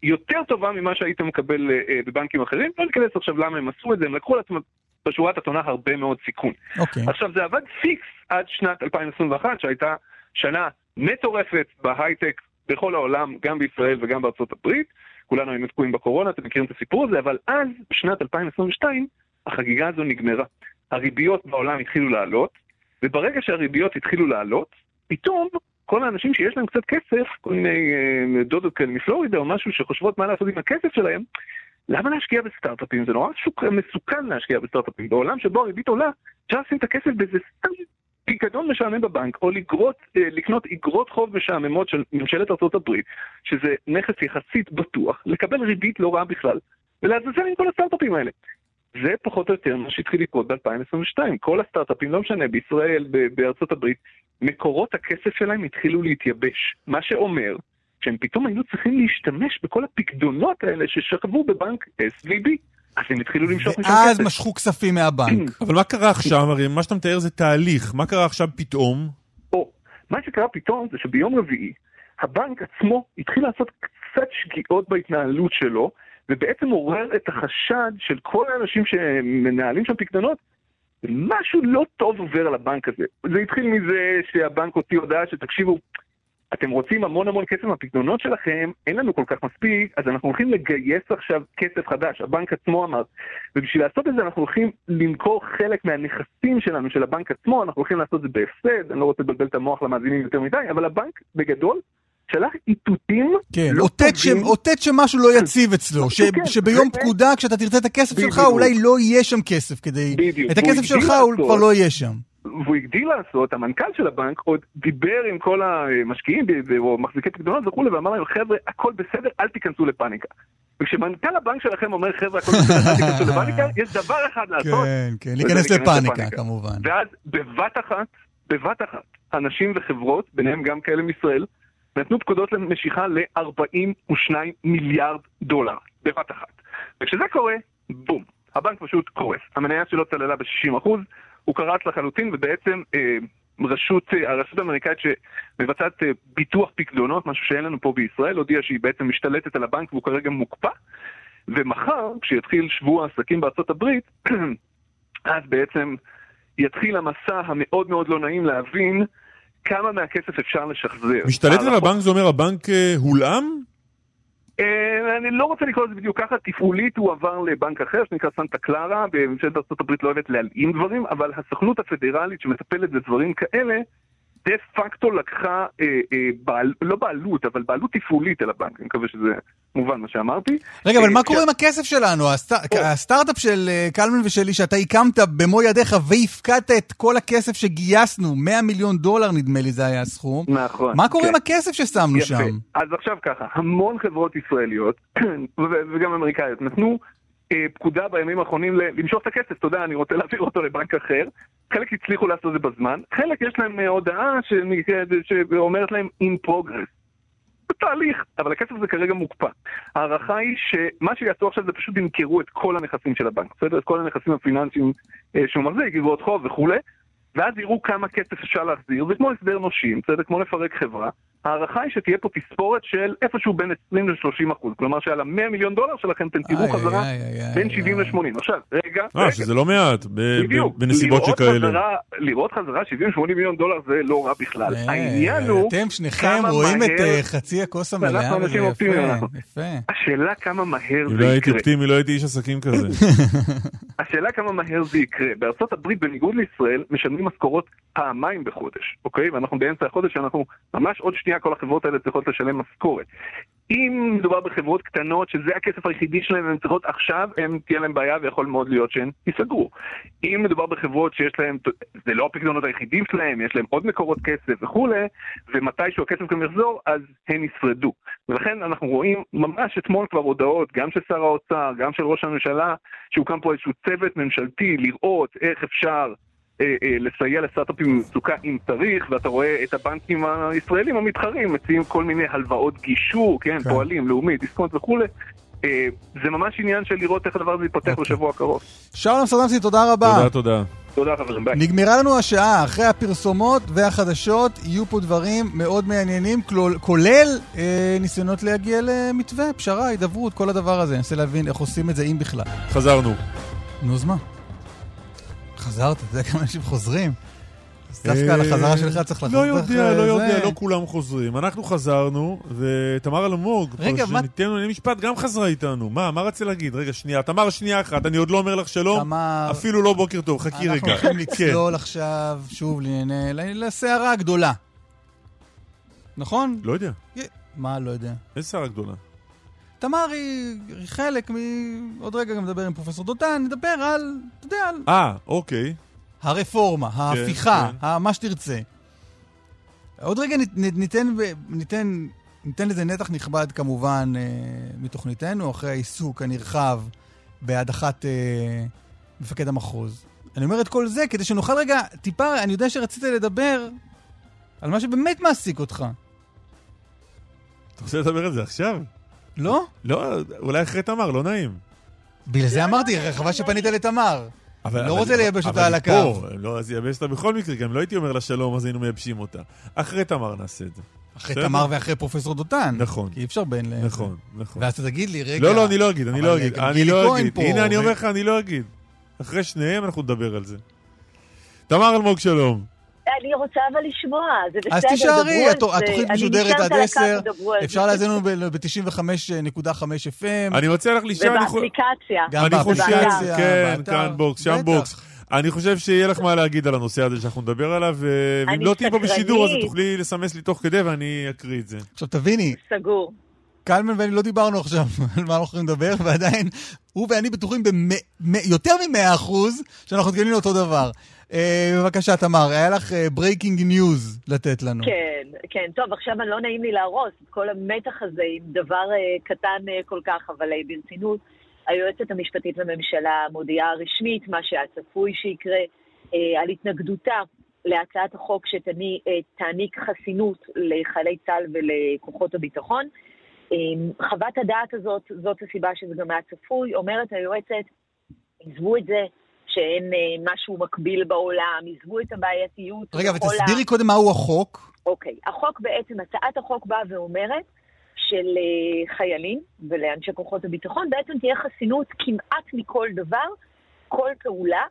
יותר טובה ממה שהיית מקבל בבנקים אחרים, לא נכנס עכשיו למה הם עשו את זה, הם לקחו לעצמם בשורה אתה תונח הרבה מאוד סיכון. Okay. עכשיו זה עבד פיקס עד שנת 2021, שהייתה שנה מטורפת בהייטק בכל העולם, גם בישראל וגם בארצות הברית. כולנו היינו תקועים בקורונה, אתם מכירים את הסיפור הזה, אבל אז, בשנת 2022, החגיגה הזו נגמרה. הריביות בעולם התחילו לעלות, וברגע שהריביות התחילו לעלות, פתאום כל האנשים שיש להם קצת כסף, כל מיני דודות כאלה מפלורידה או משהו שחושבות מה לעשות עם הכסף שלהם, למה להשקיע בסטארט-אפים? זה נורא מסוכן להשקיע בסטארט-אפים. בעולם שבו הריבית עולה, אפשר לשים את הכסף באיזה סתם פיקדון משעמם בבנק, או לקנות אגרות חוב משעממות של ממשלת ארצות הברית, שזה נכס יחסית בטוח, לקבל ריבית לא רעה בכלל, ולהזזל עם כל הסטארט-אפים האלה. זה פחות או יותר מה שהתחיל לקרות ב-2022. כל הסטארט-אפים, לא משנה, בישראל, בארצות הברית, מקורות הכסף שלהם התחילו להתייבש. מה שאומר שהם פתאום היו צריכים להשתמש בכל הפקדונות האלה ששכבו בבנק SVB, אז הם התחילו למשוך משם כסף. ואז משכו כספים מהבנק. אבל מה קרה עכשיו? הרי מה שאתה מתאר זה תהליך. מה קרה עכשיו פתאום? מה שקרה פתאום זה שביום רביעי, הבנק עצמו התחיל לעשות קצת שגיאות בהתנהלות שלו, ובעצם עורר את החשד של כל האנשים שמנהלים שם פקדונות, משהו לא טוב עובר על הבנק הזה. זה התחיל מזה שהבנק הוציא הודעה שתקשיבו, אתם רוצים המון כסף מהפקדונות שלכם, אין לנו כל כך מספיק, אז אנחנו הולכים לגייס עכשיו כסף חדש, הבנק עצמו אמר. ובשביל לעשות את זה אנחנו הולכים למכור חלק מהנכסים שלנו, של הבנק עצמו, אנחנו הולכים לעשות את זה בהפסד, אני לא רוצה לבלבל את המוח למאזינים יותר מדי, אבל הבנק בגדול, שלח איתותים. כן, אותת שמשהו לא יציב אצלו, שביום פקודה כשאתה תרצה את הכסף שלך, אולי לא יהיה שם כסף כדי... את הכסף שלך הוא כבר לא יהיה שם. והוא הגדיל לעשות, המנכ"ל של הבנק עוד דיבר עם כל המשקיעים או מחזיקי פקדונות וכולי, ואמר להם, חבר'ה, הכל בסדר, אל תיכנסו לפאניקה. וכשמנכ"ל הבנק שלכם אומר, חבר'ה, הכל בסדר, אל תיכנסו לפאניקה, יש דבר אחד לעשות. כן, להיכנס לפאניקה, כמובן. ואז בבת אחת, אנשים וחברות, ביניהם גם כאלה מישראל, נתנו פקודות למשיכה ל-$42 מיליארד בבת אחת. וכשזה קורה, בום, הבנק פשוט קורס. המניה שלו צללה ב-60%, הוא קרץ לחלוטין, ובעצם הרשות האמריקאית שמבצעת ביטוח פקדונות, משהו שאין לנו פה בישראל, הודיעה שהיא בעצם משתלטת על הבנק, והוא כרגע מוקפא, ומחר, כשיתחיל שבוע העסקים בארצות הברית, אז בעצם יתחיל המסע המאוד מאוד לא נעים להבין, כמה מהכסף אפשר לשחזר. משתלט על הבנק, זה אומר, הבנק הולאם? אני לא רוצה לקרוא את זה בדיוק ככה, תפעולית הוא עבר לבנק אחר, שנקרא סנטה קלרה, בממשלת ארצות הברית לא אוהבת להלאים דברים, אבל הסוכנות הפדרלית שמטפלת בדברים כאלה, דה פקטו לקחה, לא בעלות, אבל בעלות תפעולית על הבנק, אני מקווה שזה מובן מה שאמרתי. רגע, אבל מה קורה עם הכסף שלנו? הסטארט-אפ של קלמן ושלי, שאתה הקמת במו ידיך והפקעת את כל הכסף שגייסנו, $100 מיליון, נדמה לי זה היה הסכום. נכון. מה קורה עם הכסף ששמנו שם? אז עכשיו ככה, המון חברות ישראליות, וגם אמריקאיות, נתנו פקודה בימים האחרונים למשוך את הכסף, תודה, אני רוצה להעביר אותו לבנק אחר, חלק הצליחו לעשות את זה בזמן, חלק יש להם הודעה שאומרת להם in progress. זה תהליך, אבל הכסף זה כרגע מוקפא. הערכה היא שמה שיעשו עכשיו זה פשוט ימכרו את כל הנכסים של הבנק, בסדר? את כל הנכסים הפיננסיים שהוא מחזיק, גבוהות חוב וכו', ואז יראו כמה כסף אפשר להחזיר, זה כמו הסדר נושים, בסדר? כמו לפרק חברה. הערכה היא שתהיה פה תספורת של איפשהו בין 20-30%, כלומר שעל $100 מיליון שלכם תנתיבו חזרה בין 70-80. עכשיו, רגע. שזה לא מעט, בנסיבות שכאלה. לראות חזרה $70-80 מיליון זה לא רע בכלל. העניין הוא... אתם שניכם רואים את חצי הכוס המלאה. אנחנו אנשים אופטימיים. השאלה כמה מהר זה יקרה. לא הייתי אופטימי, לא הייתי איש עסקים כזה. השאלה כמה מהר זה יקרה. בארצות הברית, בניגוד לישראל, משלמים משכורות פעמיים בחודש, אוקיי? ואנחנו באמצע החודש, אנחנו ממש עוד שנייה, כל החברות האלה צריכות לשלם משכורת. אם מדובר בחברות קטנות, שזה הכסף היחידי שלהם, הן צריכות עכשיו, הן תהיה להם בעיה, ויכול מאוד להיות שהן ייסגרו. אם מדובר בחברות שיש להם, זה לא הפקדונות היחידים שלהם, יש להם עוד מקורות כסף וכו', ומתישהו הכסף גם יחזור, אז הן ישרדו. ולכן אנחנו רואים ממש אתמול כבר הודעות, גם של שר האוצר, גם של ראש הממשלה, שהוקם פה איזשהו צוות ממשלתי, לראות איך אפשר לסייע לסטארט-אפים במצוקה אם צריך, ואתה רואה את הבנקים הישראלים המתחרים, מציעים כל מיני הלוואות גישור, כן, פועלים, לאומי, דיסקונט וכו'. זה ממש עניין של לראות איך הדבר הזה יתפתח בשבוע הקרוב. שאול אמסטרדמסקי, תודה רבה. תודה. תודה חברים, ביי. נגמרה לנו השעה, אחרי הפרסומות והחדשות, יהיו פה דברים מאוד מעניינים, כולל ניסיונות להגיע למתווה, פשרה, הידברות, כל הדבר הזה. ננסה להבין איך עושים את זה, אם בכלל. חזרנו. נוזמה. חזרת, אתה יודע כמה אנשים חוזרים? אז דווקא על החזרה שלך צריך לחזור. לא יודע, לא כולם חוזרים. אנחנו חזרנו, ותמר אלמוג, שניתן לנו משפט, גם חזרה איתנו. מה רצה להגיד? רגע, שנייה. תמר, שנייה אחת, אני עוד לא אומר לך שלום, אפילו לא בוקר טוב, חכי רגע. אנחנו הולכים לצלול עכשיו, שוב, לסערה הגדולה. נכון? לא יודע. מה לא יודע? איזה סערה גדולה? תמר היא חלק עוד רגע גם נדבר עם פרופסור דותן, נדבר על, אתה יודע, על... אוקיי. הרפורמה, ההפיכה, מה שתרצה. עוד רגע ניתן לזה נתח נכבד כמובן מתוכניתנו, אחרי העיסוק הנרחב בהדחת מפקד המחוז. אני אומר את כל זה כדי שנוכל רגע, טיפה, אני יודע שרצית לדבר על מה שבאמת מעסיק אותך. אתה רוצה לדבר על זה עכשיו? לא? לא, אולי אחרי תמר, לא נעים. בגלל זה אמרתי, חבל שפנית לתמר. לא רוצה לייבש אותה על הקו. לא, אז ייבש אותה בכל מקרה, גם לא הייתי אומר לה שלום, אז היינו מייבשים אותה. אחרי תמר נעשה את זה. אחרי תמר ואחרי פרופסור דותן. נכון. כי אי אפשר בין להם. נכון. ואז אתה תגיד לי, רגע... לא, אני לא אגיד. הנה, אני אומר לך, אני לא אגיד. אחרי שניהם אנחנו נדבר על זה. תמר אלמוג, שלום. אני רוצה אבל לשמוע, זה בסדר, אז תשארי, התוכנית משודרת עד 10, אפשר להזין לנו ב-95.5 FM. אני רוצה לך לשאול, ובאפליקציה. גם באפליקציה. כן, כאן בוקס, שם בוקס. אני חושב שיהיה לך מה להגיד על הנושא הזה שאנחנו נדבר עליו, ואם לא תהיה פה בשידור, אז תוכלי לסמס לי תוך כדי ואני אקריא את זה. עכשיו תביני. סגור. קלמן ואני לא דיברנו עכשיו על מה אנחנו יכולים לדבר, ועדיין הוא ואני בטוחים ביותר מ-100% שאנחנו תגנים אותו דבר. בבקשה, תמר, היה לך ברייקינג ניוז לתת לנו. כן, טוב, עכשיו אני לא נעים לי להרוס את כל המתח הזה עם דבר קטן כל כך, אבל ברצינות, היועצת המשפטית לממשלה מודיעה רשמית, מה שהצפוי שיקרה על התנגדותה להצעת החוק שתעניק חסינות לחיילי צה"ל ולכוחות הביטחון. חוות הדעת הזאת, זאת הסיבה שזה גם הצפוי, אומרת היועצת, עזבו את זה, שאין משהו מקביל בעולם, עזבו את הבעייתיות. רגע, ותסבירי קודם מהו החוק. אוקיי, החוק בעצם, הצעת החוק באה ואומרת של חיילים ולאנשי כוחות הביטחון, בעצם תהיה חסינות כמעט מכל דבר, כל פעולה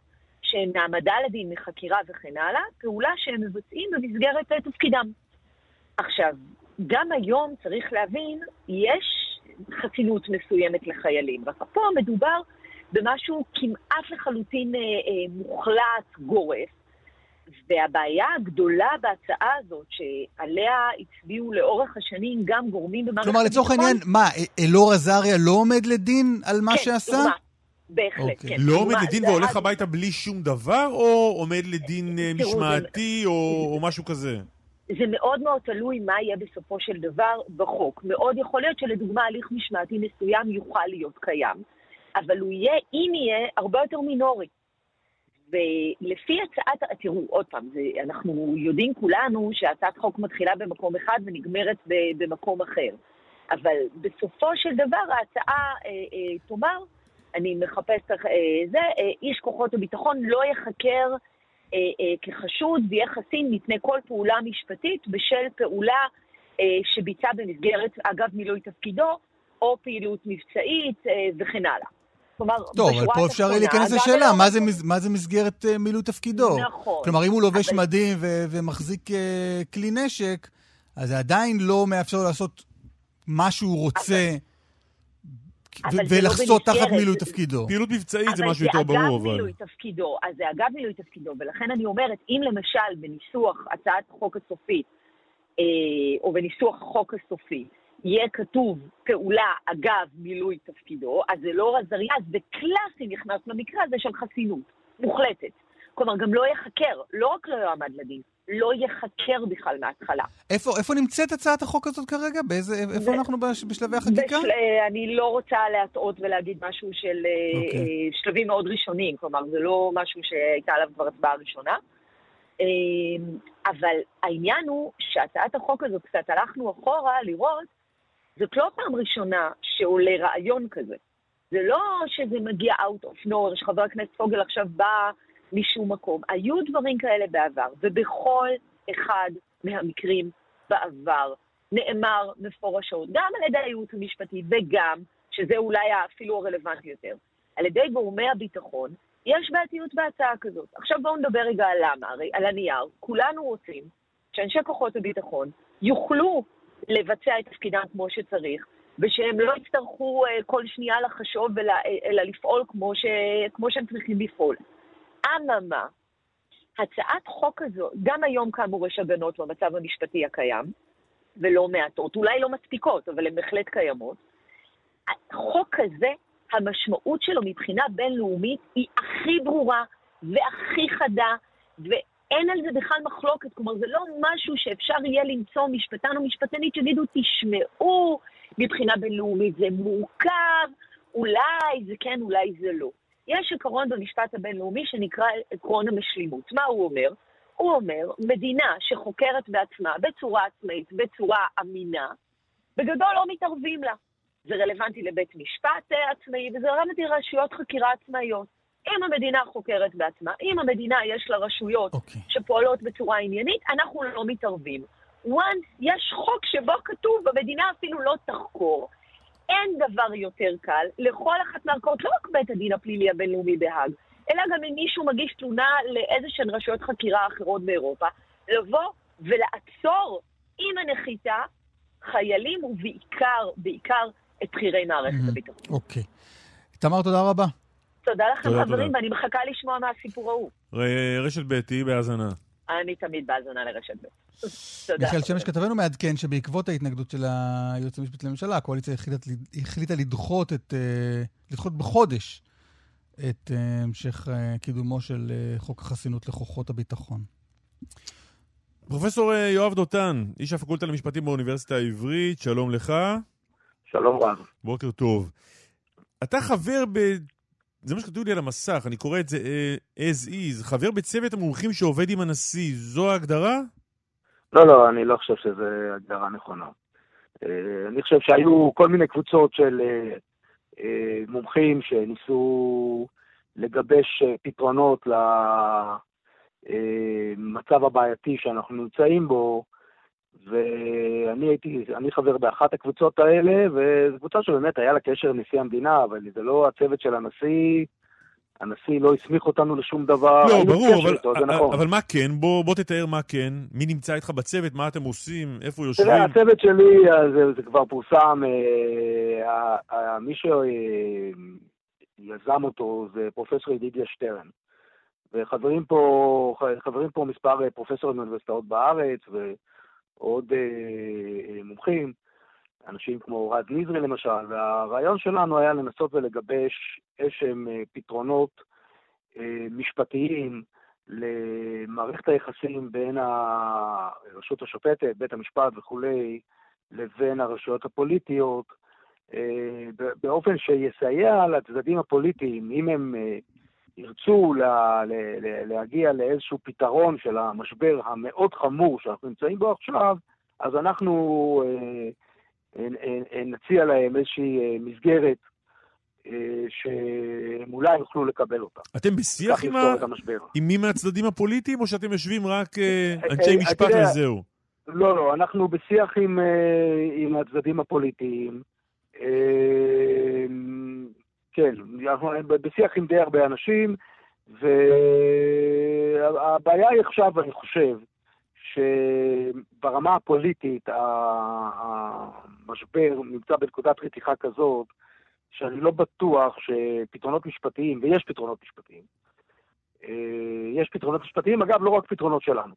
שנעמדה לדין מחקירה וכן הלאה, פעולה שהם מבצעים במסגרת תפקידם. עכשיו, גם היום צריך להבין, יש חסינות מסוימת לחיילים, ופה מדובר במשהו כמעט לחלוטין מוחלט, גורף. והבעיה הגדולה בהצעה הזאת, שעליה הצביעו לאורך השנים גם גורמים במערכת הביטחון. כלומר, לצורך העניין, מה, אלאור עזריה לא עומד לדין על מה שעשה? כן, בהחלט, כן. לא עומד לדין והולך הביתה בלי שום דבר, או עומד לדין משמעתי, או משהו כזה? זה מאוד מאוד תלוי מה יהיה בסופו של דבר בחוק. מאוד יכול להיות שלדוגמה, הליך משמעתי מסוים יוכל להיות קיים. אבל הוא יהיה, אם יהיה, הרבה יותר מינורי. ולפי הצעת, תראו, עוד פעם, זה, אנחנו יודעים כולנו שהצעת חוק מתחילה במקום אחד ונגמרת במקום אחר. אבל בסופו של דבר ההצעה תאמר, אני מחפש זה, איש כוחות הביטחון לא יחקר כחשוד ויהיה חסין מפני כל פעולה משפטית בשל פעולה שביצע במסגרת, אגב, מילוי תפקידו, או פעילות מבצעית וכן הלאה. כלומר, טוב, אבל פה אפשר להיכנס לשאלה, מה זה מסגרת מילוי תפקידו? נכון. כלומר, אם הוא לובש מדים ומחזיק כלי נשק, אז זה עדיין לא מאפשר לעשות מה שהוא רוצה ולחסות תחת מילוי תפקידו. פעילות מבצעית זה משהו יותר ברור. אז זה אגב מילוי תפקידו, ולכן אני אומרת, אם למשל בניסוח הצעת חוק הסופי, או בניסוח חוק הסופי, יהיה כתוב פעולה אגב מילוי תפקידו, אז זה לא רזריה, זה קלאסי נכנס למקרה הזה של חסינות, מוחלטת. כלומר, גם לא יחקר, לא רק לא יועמד לדין, לא יחקר בכלל מההתחלה. איפה נמצאת הצעת החוק הזאת כרגע? איפה אנחנו בשלבי החקיקה? אני לא רוצה להטעות ולהגיד משהו של שלבים מאוד ראשוניים, כלומר, זה לא משהו שהייתה עליו כבר הצבעה ראשונה. אבל העניין הוא שהצעת החוק הזאת, קצת הלכנו אחורה לראות, זאת לא פעם ראשונה שעולה רעיון כזה. זה לא שזה מגיע out of nowhere, שחבר הכנסת פוגל עכשיו בא משום מקום. היו דברים כאלה בעבר, ובכל אחד מהמקרים בעבר נאמר מפורשות, גם על ידי הייעוץ המשפטי וגם, שזה אולי אפילו הרלוונטי יותר, על ידי גורמי הביטחון, יש בעתיות בהצעה כזאת. עכשיו בואו נדבר רגע על למה, הרי על הנייר. כולנו רוצים שאנשי כוחות הביטחון יוכלו לבצע את תפקידם כמו שצריך, ושהם לא יצטרכו כל שנייה לחשוב אלא לפעול כמו שהם צריכים לפעול. אממה, הצעת חוק הזו, גם היום כאמור יש הגנות במצב המשפטי הקיים, ולא מעטות, אולי לא מספיקות, אבל הן בהחלט קיימות. החוק הזה, המשמעות שלו מבחינה בינלאומית היא הכי ברורה והכי חדה, ואין על זה בכלל מחלוקת, כלומר זה לא משהו שאפשר יהיה למצוא משפטן או משפטנית שגידו תשמעו, מבחינה בינלאומית זה מורכב, אולי זה כן, אולי זה לא. יש עקרון במשפט הבינלאומי שנקרא עקרון המשלימות. מה הוא אומר? הוא אומר, מדינה שחוקרת בעצמה, בצורה עצמאית, בצורה אמינה, בגדול לא מתערבים לה. זה רלוונטי לבית משפט עצמאי, וזה רלוונטי לרשויות חקירה עצמאיות. אם המדינה חוקרת בעצמה, אם המדינה יש לה רשויות שפועלות בצורה עניינית, אנחנו לא מתערבים. יש חוק שבו כתוב, המדינה אפילו לא תחקור. אין דבר יותר קל לכל אחת מהערכאות, לא רק בית הדין הפלילי הבינלאומי בהאג, אלא גם אם מישהו מגיש תלונה לאיזשהן רשויות חקירה אחרות באירופה, לבוא ולעצור עם הנחיתה חיילים ובעיקר את בחירי מערכת הביטחון. אוקיי. איתמר, תודה רבה. תודה לכם חברים, ואני מחכה לשמוע מהסיפור ההוא. רשת ב' היא בהזנה. אני תמיד בהזנה לרשת ב'. תודה. מיכל שמש כתבנו מעדכן שבעקבות ההתנגדות של היועץ המשפטי לממשלה, הקואליציה החליטה לדחות בחודש את המשך קידומו של חוק החסינות לכוחות הביטחון. פרופסור יואב דותן, איש הפקולטה למשפטים באוניברסיטה העברית, שלום לך. שלום רב. בוקר טוב. אתה חבר זה מה שכתוב לי על המסך, אני קורא את זה as is, חבר בצוות המומחים שעובד עם הנשיא, זו ההגדרה? לא, אני לא חושב שזו הגדרה נכונה. אני חושב שהיו כל מיני קבוצות של מומחים שניסו לגבש פתרונות למצב הבעייתי שאנחנו נמצאים בו, ואני חבר באחת הקבוצות האלה, וזו קבוצה שבאמת היה לה קשר לנשיא המדינה, אבל זה לא הצוות של הנשיא, הנשיא לא הסמיך אותנו לשום דבר. לא, ברור, אבל מה כן? בוא תתאר מה כן, מי נמצא איתך בצוות, מה אתם עושים, איפה יושבים? הצוות שלי, זה כבר פורסם, מי שיזם אותו זה פרופסור ידידיה שטרן, וחברים פה מספר פרופסורים מאוניברסיטאות בארץ, עוד מומחים, אנשים כמו רד נזרי למשל, והרעיון שלנו היה לנסות ולגבש איזשהם פתרונות משפטיים למערכת היחסים בין הרשות השופטת, בית המשפט וכולי, לבין הרשויות הפוליטיות, באופן שיסייע לצדדים הפוליטיים, אם הם ירצו להגיע לאיזשהו פתרון של המשבר המאוד חמור שאנחנו נמצאים בו עכשיו, אז אנחנו נציע להם איזושהי מסגרת שהם אולי יוכלו לקבל אותה. אתם בשיח עם מי מהצדדים הפוליטיים, או שאתם יושבים רק אנשי משפט וזהו? לא, אנחנו בשיח עם הצדדים הפוליטיים, כן, בשיח עם די הרבה אנשים, והבעיה היא עכשיו, אני חושב, שברמה הפוליטית המשבר נמצא בנקודת רתיחה כזאת, שאני לא בטוח שפתרונות משפטיים, ויש פתרונות משפטיים, אגב, לא רק פתרונות שלנו.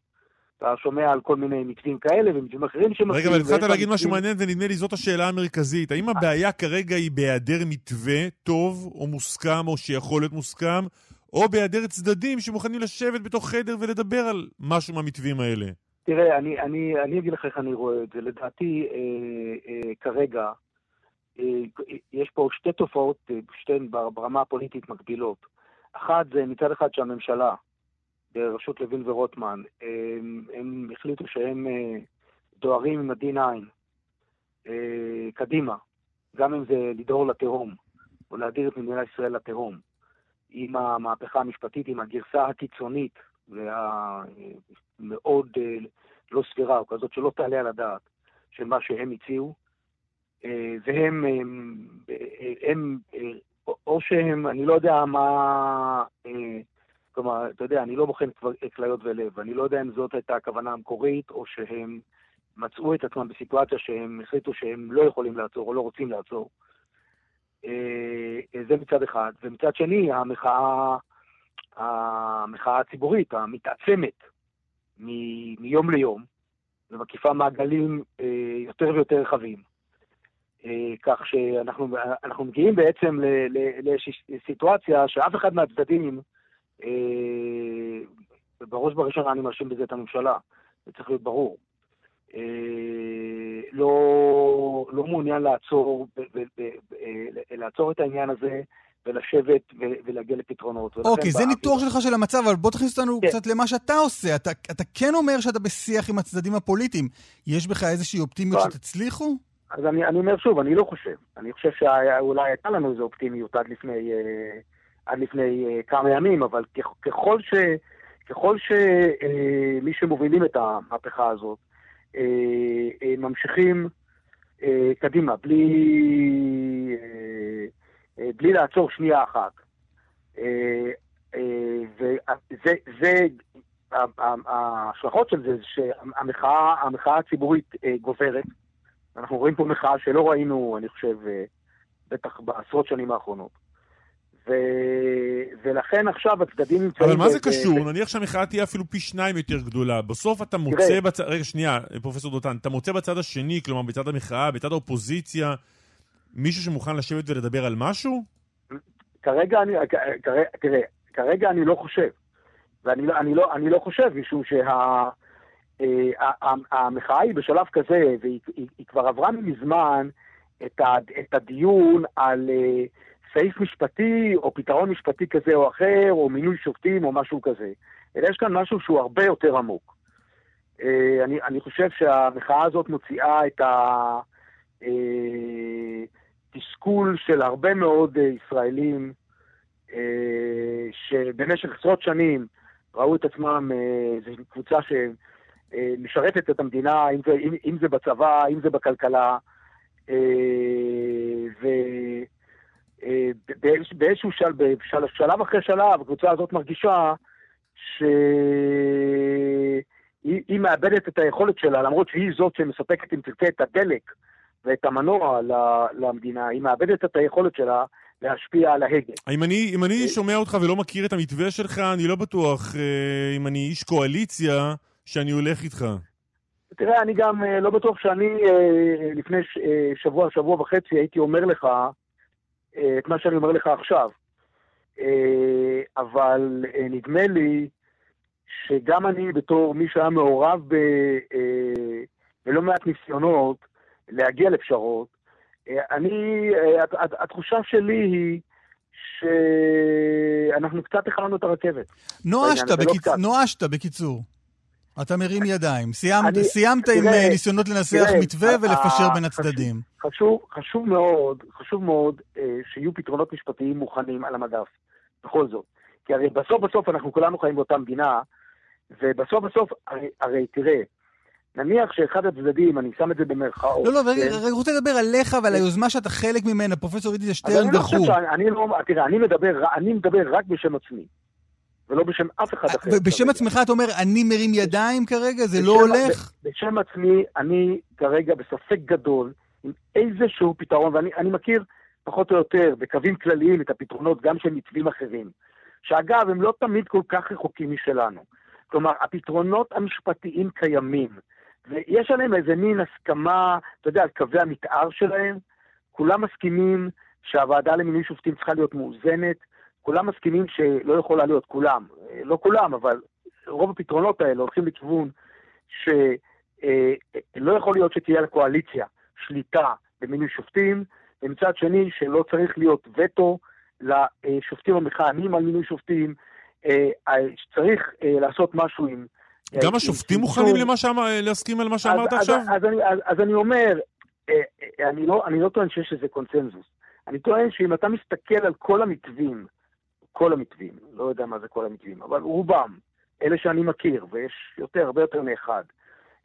אתה שומע על כל מיני מקרים כאלה ומקרים אחרים שמסכים. רגע, אבל התחלת להגיד משהו מעניין, ונדמה לי זאת השאלה המרכזית. האם הבעיה כרגע היא בהיעדר מתווה טוב, או מוסכם, או שיכול להיות מוסכם, או בהיעדר צדדים שמוכנים לשבת בתוך חדר ולדבר על משהו מהמתווים האלה? תראה, אני אגיד לך איך אני רואה את זה. לדעתי, כרגע, יש פה שתי תופעות, שתי ברמה הפוליטית מקבילות. אחת זה מצד אחד שהממשלה, ברשות לוין ורוטמן, הם החליטו שהם דוהרים עם הדין קדימה, גם אם זה לדהור לתהום, או להדיר את מדינת ישראל לתהום, עם המהפכה המשפטית, עם הגרסה הקיצונית, והמאוד לא סבירה, או כזאת שלא תעלה על הדעת, של מה שהם הציעו, והם או שהם, אני לא יודע מה, כלומר, אתה יודע, אני לא בוחן כליות ולב, אני לא יודע אם זאת הייתה הכוונה המקורית, או שהם מצאו את עצמם בסיטואציה שהם החליטו שהם לא יכולים לעצור, או לא רוצים לעצור. זה מצד אחד. ומצד שני, המחאה הציבורית, המתעצמת מיום ליום, ומקיפה מעגלים יותר ויותר רחבים. כך שאנחנו מגיעים בעצם לסיטואציה שאף אחד מהצדדים, בראש ובראשונה אני מאשים בזה את הממשלה, זה צריך להיות ברור, לא מעוניין לעצור את העניין הזה ולשבת ולהגיע לפתרונות. אוקיי, זה ניתוח שלך של המצב, אבל בוא תכניס אותנו קצת למה שאתה עושה. אתה כן אומר שאתה בשיח עם הצדדים הפוליטיים. יש בך איזושהי אופטימיות שתצליחו? אז אני אומר שוב, אני לא חושב. אני חושב שאולי הייתה לנו איזו אופטימיות עד לפני כמה ימים, אבל ככל שמי שמובילים את המהפכה הזאת, ממשיכים קדימה, בלי לעצור שנייה אחת. וזה, ההשלכות של זה, שהמחאה הציבורית גוברת. אנחנו רואים פה מחאה שלא ראינו, אני חושב, בטח בעשרות שנים האחרונות. ולכן עכשיו הצדדים... אבל מה זה קשור? נניח שהמחאה תהיה אפילו פי שניים יותר גדולה. בסוף אתה מוצא בצד... רגע, שנייה, פרופסור דותן, אתה מוצא בצד השני, כלומר בצד המחאה, בצד האופוזיציה, מישהו שמוכן לשבת ולדבר על משהו? כרגע אני לא חושב. ואני לא חושב, משום שהמחאה היא בשלב כזה, והיא כבר עברה מזמן את הדיון על... סעיף משפטי, או פתרון משפטי כזה או אחר, או מינוי שופטים, או משהו כזה. אלא יש כאן משהו שהוא הרבה יותר עמוק. אני חושב שהמחאה הזאת מוציאה את התסכול של הרבה מאוד ישראלים, שבמשך עשרות שנים ראו את עצמם, זו קבוצה שמשרתת את המדינה, אם זה בצבא, אם זה בכלכלה, באיזשהו שלב אחרי שלב, הקבוצה הזאת מרגישה שהיא מאבדת את היכולת שלה, למרות שהיא זאת שמספקת, אם תרצה, את הדלק ואת המנוע למדינה, היא מאבדת את היכולת שלה להשפיע על ההגה. אם אני שומע אותך ולא מכיר את המתווה שלך, אני לא בטוח אם אני איש קואליציה שאני הולך איתך. תראה, אני גם לא בטוח שאני לפני שבוע וחצי הייתי אומר לך את מה שאני אומר לך עכשיו, אבל נדמה לי שגם אני בתור מי שהיה מעורב בלא מעט ניסיונות להגיע לפשרות, התחושה שלי היא שאנחנו קצת החלנו את הרכבת. נואשת בקיצור. אתה מרים ידיים. סיימת עם ניסיונות לנסח מתווה ולפשר בין הצדדים. חשוב מאוד שיהיו פתרונות משפטיים מוכנים על המדף. בכל זאת. כי הרי בסוף אנחנו כולנו חיים באותה מדינה, ובסוף הרי תראה, נניח שאחד הצדדים, אני שם את זה במרכאות. לא, אני רוצה לדבר עליך ועל היוזמה שאתה חלק ממנה, פרופסור אידי שטרן דחור. תראה, אני מדבר רק בשם עצמי. ולא בשם אף אחד אחר. ובשם עצמך אתה אומר, אני מרים ידיים כרגע, זה לא הולך? בשם עצמי, אני כרגע בספק גדול, עם איזשהו פתרון, ואני מכיר פחות או יותר, בקווים כלליים, את הפתרונות גם של מתווים אחרים, שאגב, הם לא תמיד כל כך רחוקים משלנו. כלומר, הפתרונות המשפטיים קיימים, ויש עליהם איזה מין הסכמה, אתה יודע, על קווי המתאר שלהם, כולם מסכימים שהוועדה למינוי שופטים צריכה להיות מאוזנת, כולם מסכימים שלא יכולה להיות כולם, לא כולם, אבל רוב הפתרונות האלה הולכים לכיוון שלא יכול להיות שתהיה לקואליציה שליטה במינוי שופטים, ומצד שני שלא צריך להיות וטו לשופטים המכהנים על מינוי שופטים, שצריך לעשות משהו עם... גם השופטים מוכנים להסכים על מה שאמרת עכשיו? אז אני אומר, אני לא טוען שיש איזה קונצנזוס. אני טוען שאם אתה מסתכל על כל המתווים, לא יודע מה זה כל המתווים, אבל רובם, אלה שאני מכיר, ויש הרבה יותר מאחד,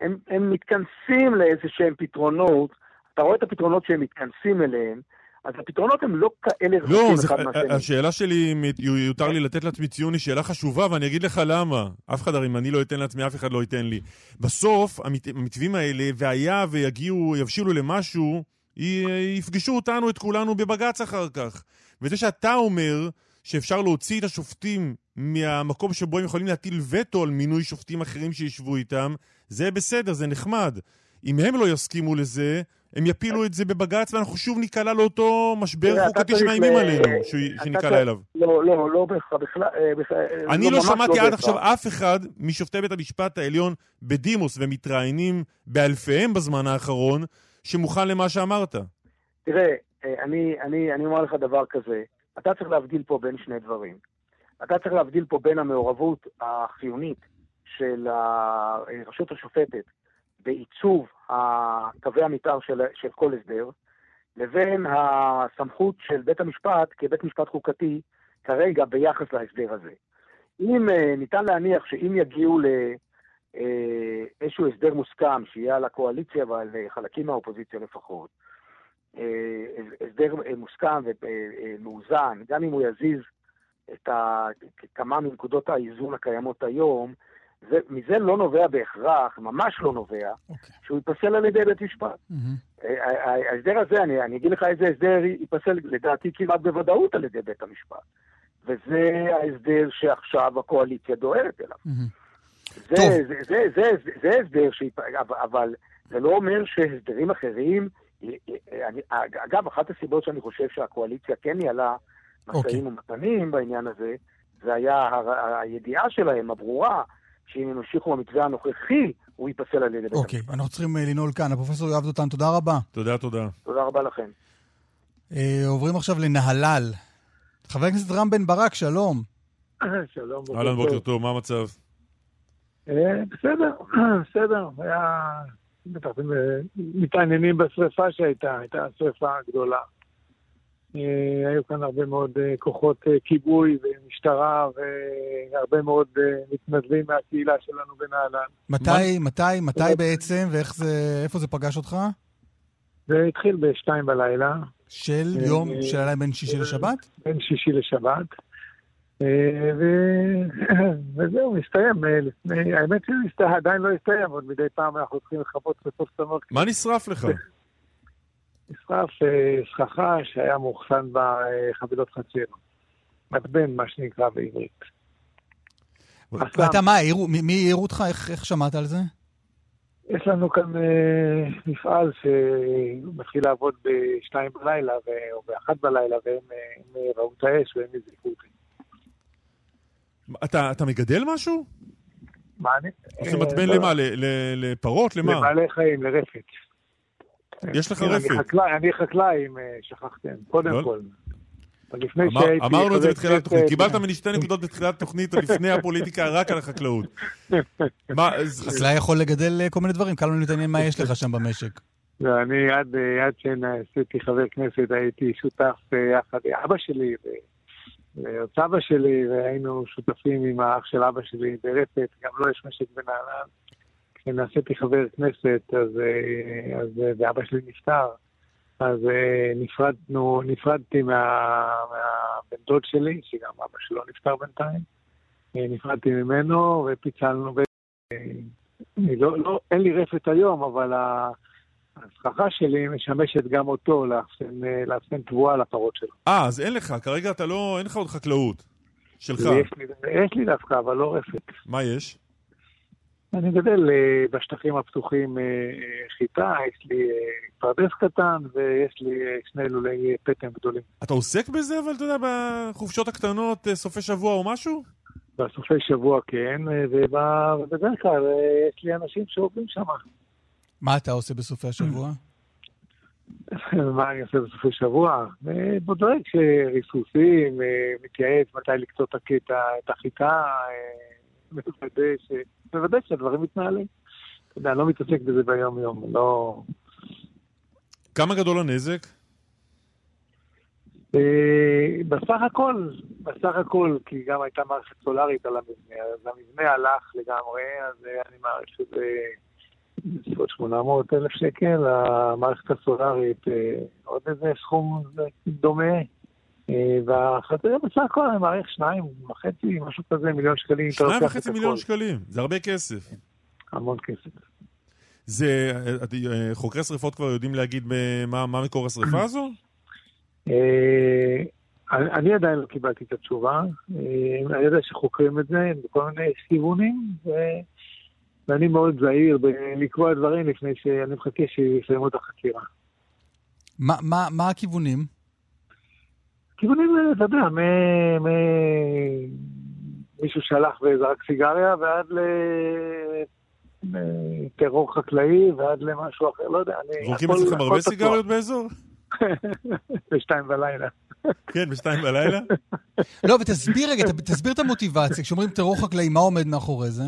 הם מתכנסים לאיזשהם פתרונות, אתה רואה את הפתרונות שהם מתכנסים אליהם, אז הפתרונות הם לא כאלה רחוקים. לא, השאלה שלי, יותר לי לתת לעצמי ציון, היא שאלה חשובה, ואני אגיד לך למה. אף אחד, אם אני לא אתן לעצמי, אף אחד לא ייתן לי. בסוף, המתווים האלה, והיה ויגיעו, יבשילו למשהו, יפגשו אותנו, את כולנו, בבגץ אחר כך. וזה שאתה אומר שאפשר להוציא את השופטים מהמקום שבו הם יכולים להטיל וטו על מינוי שופטים אחרים שישבו איתם, זה בסדר, זה נחמד. אם הם לא יסכימו לזה, הם יפילו את זה בבגץ, ואנחנו שוב ניקלה לאותו משבר חוקתי שמאיימים עלינו, שניקלה אליו. לא, לא, לא בכלל. אני לא שמעתי עד עכשיו אף אחד משופטי בית המשפט העליון בדימוס, ומתראיינים באלפיהם בזמן האחרון, שמוכן למה שאמרת. תראה, אני אומר לך דבר כזה, אתה צריך להבדיל פה בין שני דברים. אתה צריך להבדיל פה בין המעורבות החיונית של הרשות השופטת, בעיצוב הקווי המתאר של כל הסדר, לבין הסמכות של בית המשפט כבית משפט חוקתי כרגע ביחס להסדר הזה. אם ניתן להניח שאם יגיעו לאיזשהו הסדר מוסכם, שיהיה על הקואליציה ועל חלקים מהאופוזיציה לפחות, הסדר מוסכם ומאוזן, גם אם הוא יזיז את כמה מנקודות האיזון הקיימות היום, מזה לא נובע בהכרח, ממש לא נובע, שהוא ייפסל על ידי בית משפט. ההסדר הזה, אני אגיד לך איזה הסדר ייפסל לדעתי כמעט בוודאות על ידי בית המשפט. וזה ההסדר שעכשיו הקואליציה דוהרת אליו. זה הסדר, אבל זה לא אומר שהסדרים אחרים, אגב, אחת הסיבות שאני חושב שהקואליציה כן ניהלה משאים ומתנים בעניין הזה, זה היה הידיעה שלהם, הברורה, שאם נמשיכו המתווה הנוכחי, הוא ייפסל על ידי. אוקיי, אנחנו צריכים לנעול כאן. הפרופסור יואב דותן, תודה רבה. תודה, תודה. תודה רבה לכם. עוברים עכשיו לנהלל. חבר הכנסת רם בן ברק, שלום. שלום. אהלן, בוקר טוב, מה המצב? בסדר, בסדר. היה, מתעניינים בשריפה שהייתה, הייתה השריפה הגדולה. היו כאן הרבה מאוד כוחות כיבוי ומשטרה והרבה מאוד מתנדבים מהקהילה שלנו בנהלן. מתי בעצם ואיפה זה פגש אותך? זה התחיל ב-2 בלילה. של יום, של הלילה בין שישי לשבת? בין שישי לשבת. וזהו, הסתיים. האמת שזה עדיין לא הסתיים, עוד מדי פעם אנחנו צריכים לחפות בסוף סמות. מה נשרף לך? נשרף סככה שהיה מוכסן בחבילות חציר. מטבן, מה שנקרא בעברית. ואתה מה, מי העירו אותך? איך שמעת על זה? יש לנו כאן מפעל שמתחיל לעבוד ב-2 בלילה או ב-1 בלילה, והם ראו את האש והם יזריקו אותי. אתה מגדל משהו? מה אני? זה מטבן למה? לפרות? למה? לבעלי חיים, לרפת. יש לך רפת. אני חקלאי, אם שכחתם, קודם כל. אמרנו את זה בתחילת תוכנית. קיבלת ממני 2 נקודות בתחילת תוכנית, לפני הפוליטיקה, רק על החקלאות. חקלאי יכול לגדל כל מיני דברים, כאן לא נתעניין מה יש לך שם במשק. אני עד שעשיתי חבר כנסת, הייתי שותף יחד עם אבא שלי, וסבא שלי, והיינו שותפים עם האח של אבא שלי ברפת, גם לא יש משק בנהלן. נעשיתי חבר כנסת, אז ואבא שלי נפטר, אז נפרדתי מהבן דוד שלי, שגם אבא שלו נפטר בינתיים, נפרדתי ממנו ופיצלנו, אין לי רפת היום, אבל הסככה שלי משמשת גם אותו לאפסן תבואה לפרות שלו. אז אין לך, כרגע אין לך עוד חקלאות שלך. יש לי דווקא, אבל לא רפת. מה יש? אני גדל בשטחים הפתוחים חיטה, יש לי פרדס קטן ויש לי 2 לולי פטם גדולים. אתה עוסק בזה, אבל אתה יודע, בחופשות הקטנות, סופי שבוע או משהו? בסופי שבוע כן, ובדרך כלל יש לי אנשים שעובדים שם. מה אתה עושה בסופי השבוע? מה אני עושה בסופי שבוע? בודק שריסוסים, מתייעץ מתי לקצות את החיטה, בוודאי שהדברים מתנהלים. אני לא מתעסק בזה ביום יום. כמה גדול הנזק? בסך הכל, כי גם הייתה מערכת סולארית על המבנה, אז המבנה הלך לגמרי, אז אני מעריך שזה בסביבות 800,000 שקל, המערכת הסולארית עוד איזה סכום דומה, והחזרה בסך הכל אני מעריך 2.5, משהו כזה, מיליון שקלים. 2.5 מיליון שקלים, זה הרבה כסף. המון כסף. זה, חוקרי שריפות כבר יודעים להגיד מה מקור השריפה הזו? אני עדיין לא קיבלתי את התשובה. אני יודע שחוקרים את זה בכל מיני סיוונים, ואני מאוד זהיר לקבוע דברים לפני שאני מחכה שיסיימו את החקירה. מה הכיוונים? כיוונים, אתה יודע, מישהו שלח וזרק סיגריה ועד לטרור חקלאי ועד למשהו אחר, לא יודע. זורקים אצלכם הרבה סיגריות באזור? ב2:00 בלילה. כן, ב2:00 בלילה? לא, ותסביר רגע, תסביר את המוטיבציה. כשאומרים טרור חקלאי, מה עומד מאחורי זה?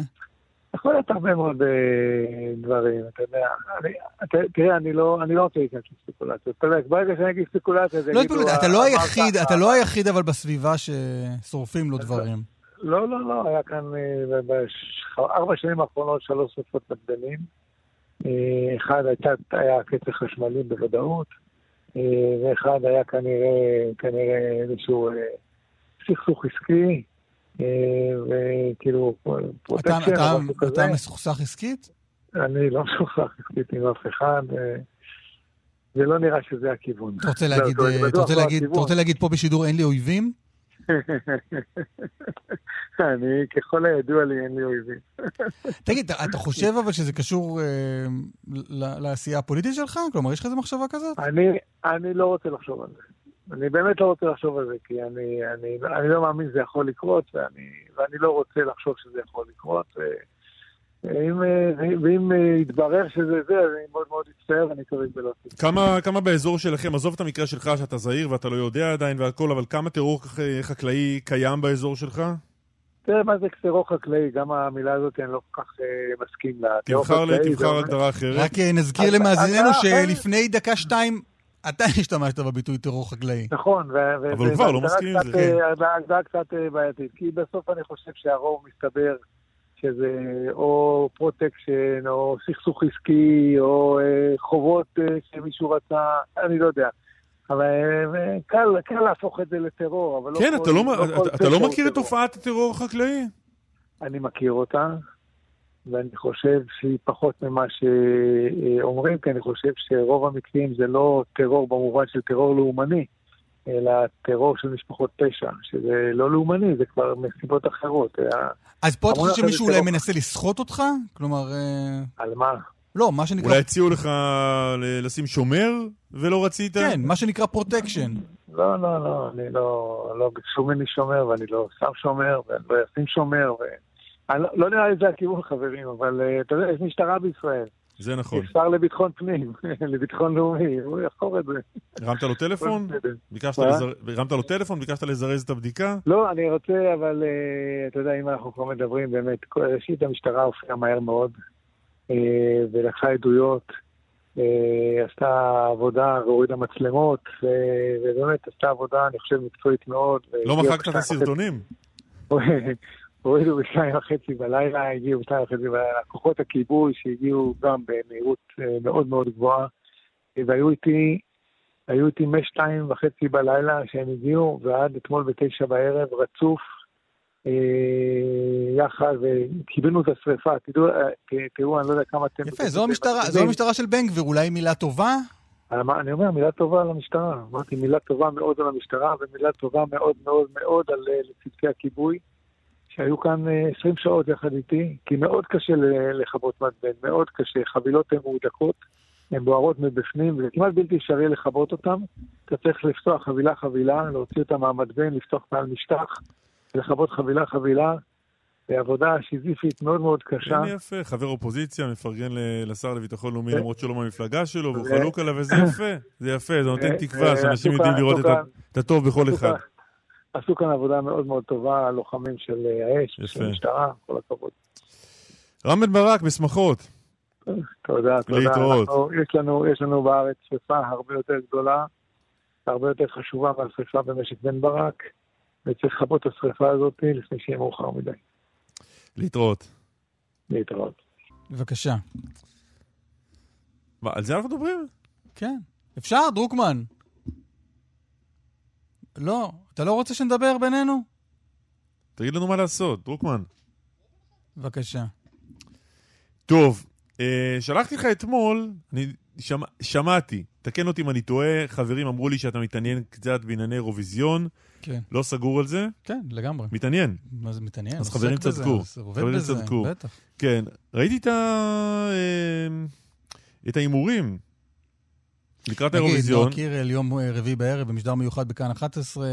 יכול להיות הרבה מאוד דברים, אתה יודע. תראה, אני לא רוצה להגיד ספקולציה. אתה יודע, ברגע שאני אגיד ספקולציה, זה יגידו... אתה לא היחיד, אבל בסביבה ששורפים לו דברים. לא, לא, לא. היה כאן ב4 שנים האחרונות 3 שרפות נדל"נים. אחד היה קצר חשמלי בוודאות. ואחד היה כנראה איזשהו סכסוך עסקי, וכאילו פרוטקשן. אתה מסוכסך עסקית? אני לא מסוכסך עסקית עם אף אחד, ולא נראה שזה הכיוון. אתה רוצה להגיד פה בשידור אין לי אויבים? אני, ככל הידוע לי, אין לי אויבים. תגיד, אתה חושב אבל שזה קשור לעשייה הפוליטית שלך? כלומר, יש לך איזה מחשבה כזאת? אני לא רוצה לחשוב על זה. אני באמת לא רוצה לחשוב על זה, כי אני לא מאמין שזה יכול לקרות, ואני לא רוצה לחשוב שזה יכול לקרות. ואם יתברר שזה זה, אז אני מאוד מאוד אצטער, אני קוראים בלעתי. כמה באזור שלכם, עזוב את המקרה שלך שאתה זהיר ואתה לא יודע עדיין והכל, אבל כמה טרור חקלאי קיים באזור שלך? תראה מה זה טרור חקלאי, גם המילה הזאת אני לא כל כך מסכים לה. תבחר הגדרה אחרת. רק נזכיר למאזיננו שלפני 2 דקות אתה השתמשת בביטוי טרור חקלאי. נכון. אבל כבר לא מסכים עם זה. ההגדרה קצת בעייתית, כי בסוף אני חושב שהרוב מסתבר שזה או פרוטקשן, או סכסוך עסקי, או חובות שמישהו רצה, אני לא יודע. אבל קל להפוך את זה לטרור. כן, אתה לא מכיר את תופעת הטרור החקלאי? אני מכיר אותה, ואני חושב שהיא פחות ממה שאומרים, כי אני חושב שרוב המקרים זה לא טרור במובן של טרור לאומני, אלא טרור של משפחות פשע, שזה לא לאומני, זה כבר מסיבות אחרות. אז פה אתה חושב שמישהו אולי מנסה לסחוט אותך? כלומר... על מה? לא, מה שנקרא... אולי הציעו לך לשים שומר ולא רצית? כן, מה שנקרא פרוטקשן. לא, לא, לא, אני לא... שום איני שומר ואני לא שם שומר ואני לא אשים שומר. לא נראה את זה הכיוון, חברים, אבל אתה יודע, יש משטרה בישראל. זה נכון. ישר לביטחון פנים, לביטחון לאומי, הוא יחקור את זה. הרמת לו טלפון? הרמת לו טלפון, ביקשת לזרז את הבדיקה? לא, אני רוצה, אבל אתה יודע, אם אנחנו כבר מדברים, באמת, ראשית המשטרה הופיעה מהר מאוד, ולקחה עדויות, עשתה עבודה, הורידה מצלמות, ובאמת עשתה עבודה, אני חושב, מקצועית מאוד. לא מחקת את הסרטונים? הורידו ב2:30 בלילה, הגיעו ב2:30 בלילה, כוחות הכיבוי שהגיעו גם במהירות מאוד מאוד גבוהה, והיו איתי מ2:30 בלילה שהם הגיעו, ועד אתמול ב9:00 בערב רצוף, יחד, וקיבלנו את השריפה, תראו, אני לא יודע כמה אתם... יפה, זו המשטרה של בן גביר, אולי מילה טובה? אני אומר, מילה טובה על המשטרה, אמרתי, מילה טובה מאוד על המשטרה, ומילה טובה מאוד מאוד מאוד על צוותי הכיבוי, שהיו כאן 20 שעות יחד איתי, כי מאוד קשה לחבות מדבן, מאוד קשה, חבילות הן מודקות, הן בוערות מבפנים, וכמעט בלתי אפשרי לחבות אותן, אתה צריך לפתוח חבילה-חבילה, להוציא אותה מהמדבן, לפתוח מעל משטח, לחבות חבילה-חבילה, בעבודה שיזיפית מאוד מאוד קשה. זה יפה, חבר אופוזיציה מפרגן לשר לביטחון לאומי, למרות שלא מהמפלגה שלו, והוא חלוק עליו, וזה יפה, זה יפה, זה נותן תקווה, שאנשים יודעים לראות את הטוב בכל אחד. עשו כאן עבודה מאוד מאוד טובה, לוחמים של האש, של המשטרה, כל הכבוד. רם בן ברק, בשמחות. תודה, תודה. להתראות. יש לנו בארץ שריפה הרבה יותר גדולה, הרבה יותר חשובה מהשריפה במשק בן ברק, וצריך לחבות את השריפה הזאת לפני שיהיה מאוחר מדי. להתראות. להתראות. בבקשה. מה, על זה אנחנו מדברים? כן. אפשר, דרוקמן? לא, אתה לא רוצה שנדבר בינינו? תגיד לנו מה לעשות, דרוקמן. בבקשה. טוב, שלחתי לך אתמול, אני שמעתי, תקן אותי אם אני טועה, חברים אמרו לי שאתה מתעניין קצת בענייני אירוויזיון, כן. לא סגור על זה? כן, לגמרי. מתעניין? מה זה מתעניין? אז חברים צדקו. חברים צדקו. בטח. כן, ראיתי את האימורים. לקראת האירוויזיון. נגיד, נוקיר אל יום רביעי בערב, במשדר מיוחד בכאן 11,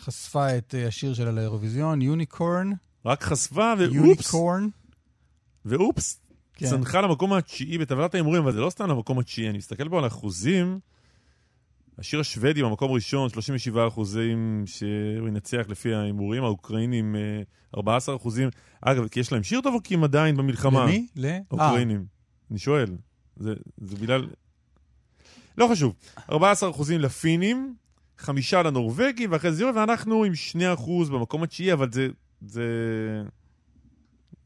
חשפה את השיר שלה לאירוויזיון, יוניקורן. רק חשפה ואופס. ואופס, צנחה למקום התשיעי בטבלת האימורים, אבל זה לא סתם למקום התשיעי, אני מסתכל פה על אחוזים, השיר השוודי במקום ראשון, 37% שהוא ינצח לפי האימורים, האוקראינים 14%, אגב, כי יש להם שיר טוב או כי הם עדיין במלחמה? למי? לאוקראינים. אני שואל, זה בגלל... לא חשוב. 14% לפינים, 5% לנורווגי, ואחרי זה יורד, ואנחנו עם 2% במקום התשיעי, אבל זה...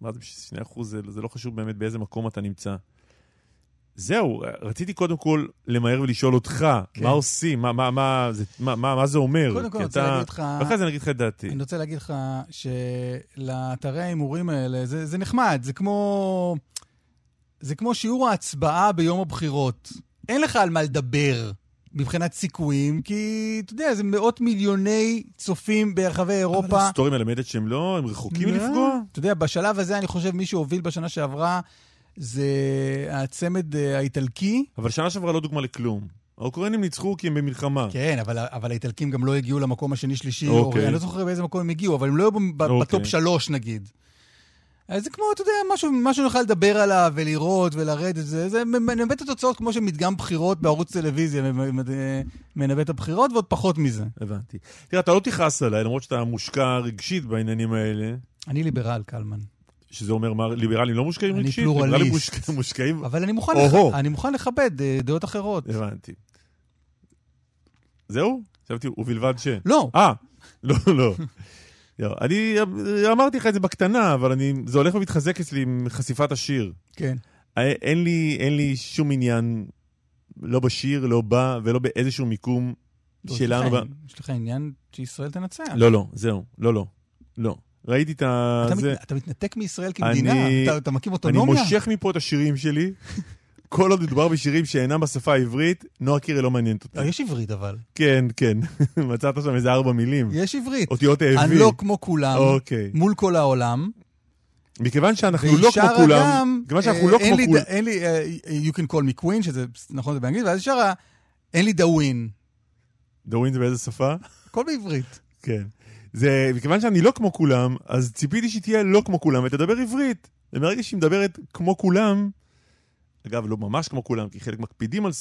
מה זה 2%? זה לא חשוב באמת באיזה מקום אתה נמצא. זהו, רציתי קודם כל למהר ולשאול אותך, מה עושים? מה זה אומר? קודם כל, אני רוצה להגיד לך... ואחרי זה נגיד לך את דעתי. אני רוצה להגיד לך שלאתרי האימורים האלה, זה נחמד, זה כמו שיעור ההצבעה ביום הבחירות. אין לך על מה לדבר מבחינת סיכויים, כי אתה יודע, זה מאות מיליוני צופים ברחבי אירופה. אבל ההיסטוריה מלמדת שהם לא, הם רחוקים מלפגוע. אתה יודע, בשלב הזה אני חושב מי שהוביל בשנה שעברה זה הצמד האיטלקי. אבל שנה שעברה לא דוגמה לכלום. האוקראינים ניצחו כי הם במלחמה. כן, אבל האיטלקים גם לא הגיעו למקום השני-שלישי. אני לא זוכר באיזה מקום הם הגיעו, אבל הם לא היו בטופ 3 נגיד. אז זה כמו, אתה יודע, משהו נוכל לדבר עליו ולראות ולרדת, זה מנבט התוצאות כמו שמדגם בחירות בערוץ טלוויזיה, מנבט הבחירות ועוד פחות מזה. הבנתי. תראה, אתה לא תכעס עליי, למרות שאתה מושקע רגשית בעניינים האלה. אני ליברל, קלמן. שזה אומר מה, ליברלים לא מושקעים רגשית? אני פלורליסט. אבל אני מוכן לכבד דעות אחרות. הבנתי. זהו? חשבתי, ובלבד ש... לא. לא. אני אמרתי לך את זה בקטנה, אבל זה הולך ומתחזק אצלי עם חשיפת השיר. כן. אין לי שום עניין, לא בשיר, לא בא, ולא באיזשהו מיקום שלנו. יש לך עניין שישראל תנצח. לא, זהו, לא. ראיתי את זה. אתה מתנתק מישראל כמדינה, אתה מקים אוטונומיה. אני מושך מפה את השירים שלי, כל עוד מדובר בשירים שאינם בשפה העברית, נועה קירי לא מעניינת אותה. יש עברית אבל. כן. מצאת שם איזה 4 מילים. יש עברית. אותיות העברית. אני לא כמו כולם, מול כל העולם. מכיוון שאנחנו לא כמו כולם, אין לי, you can call me queen, שזה נכון, זה באנגלית, ואז שרה, אין לי דאווין. דאווין זה באיזה שפה? הכל בעברית. כן. זה, מכיוון שאני לא כמו כולם, אז ציפיתי שתהיה לא כמו כולם, ותדבר עברית. ומרגע שהיא מדברת כמו כולם, אגב, לא ממש כמו כולם, כי חלק מקפידים על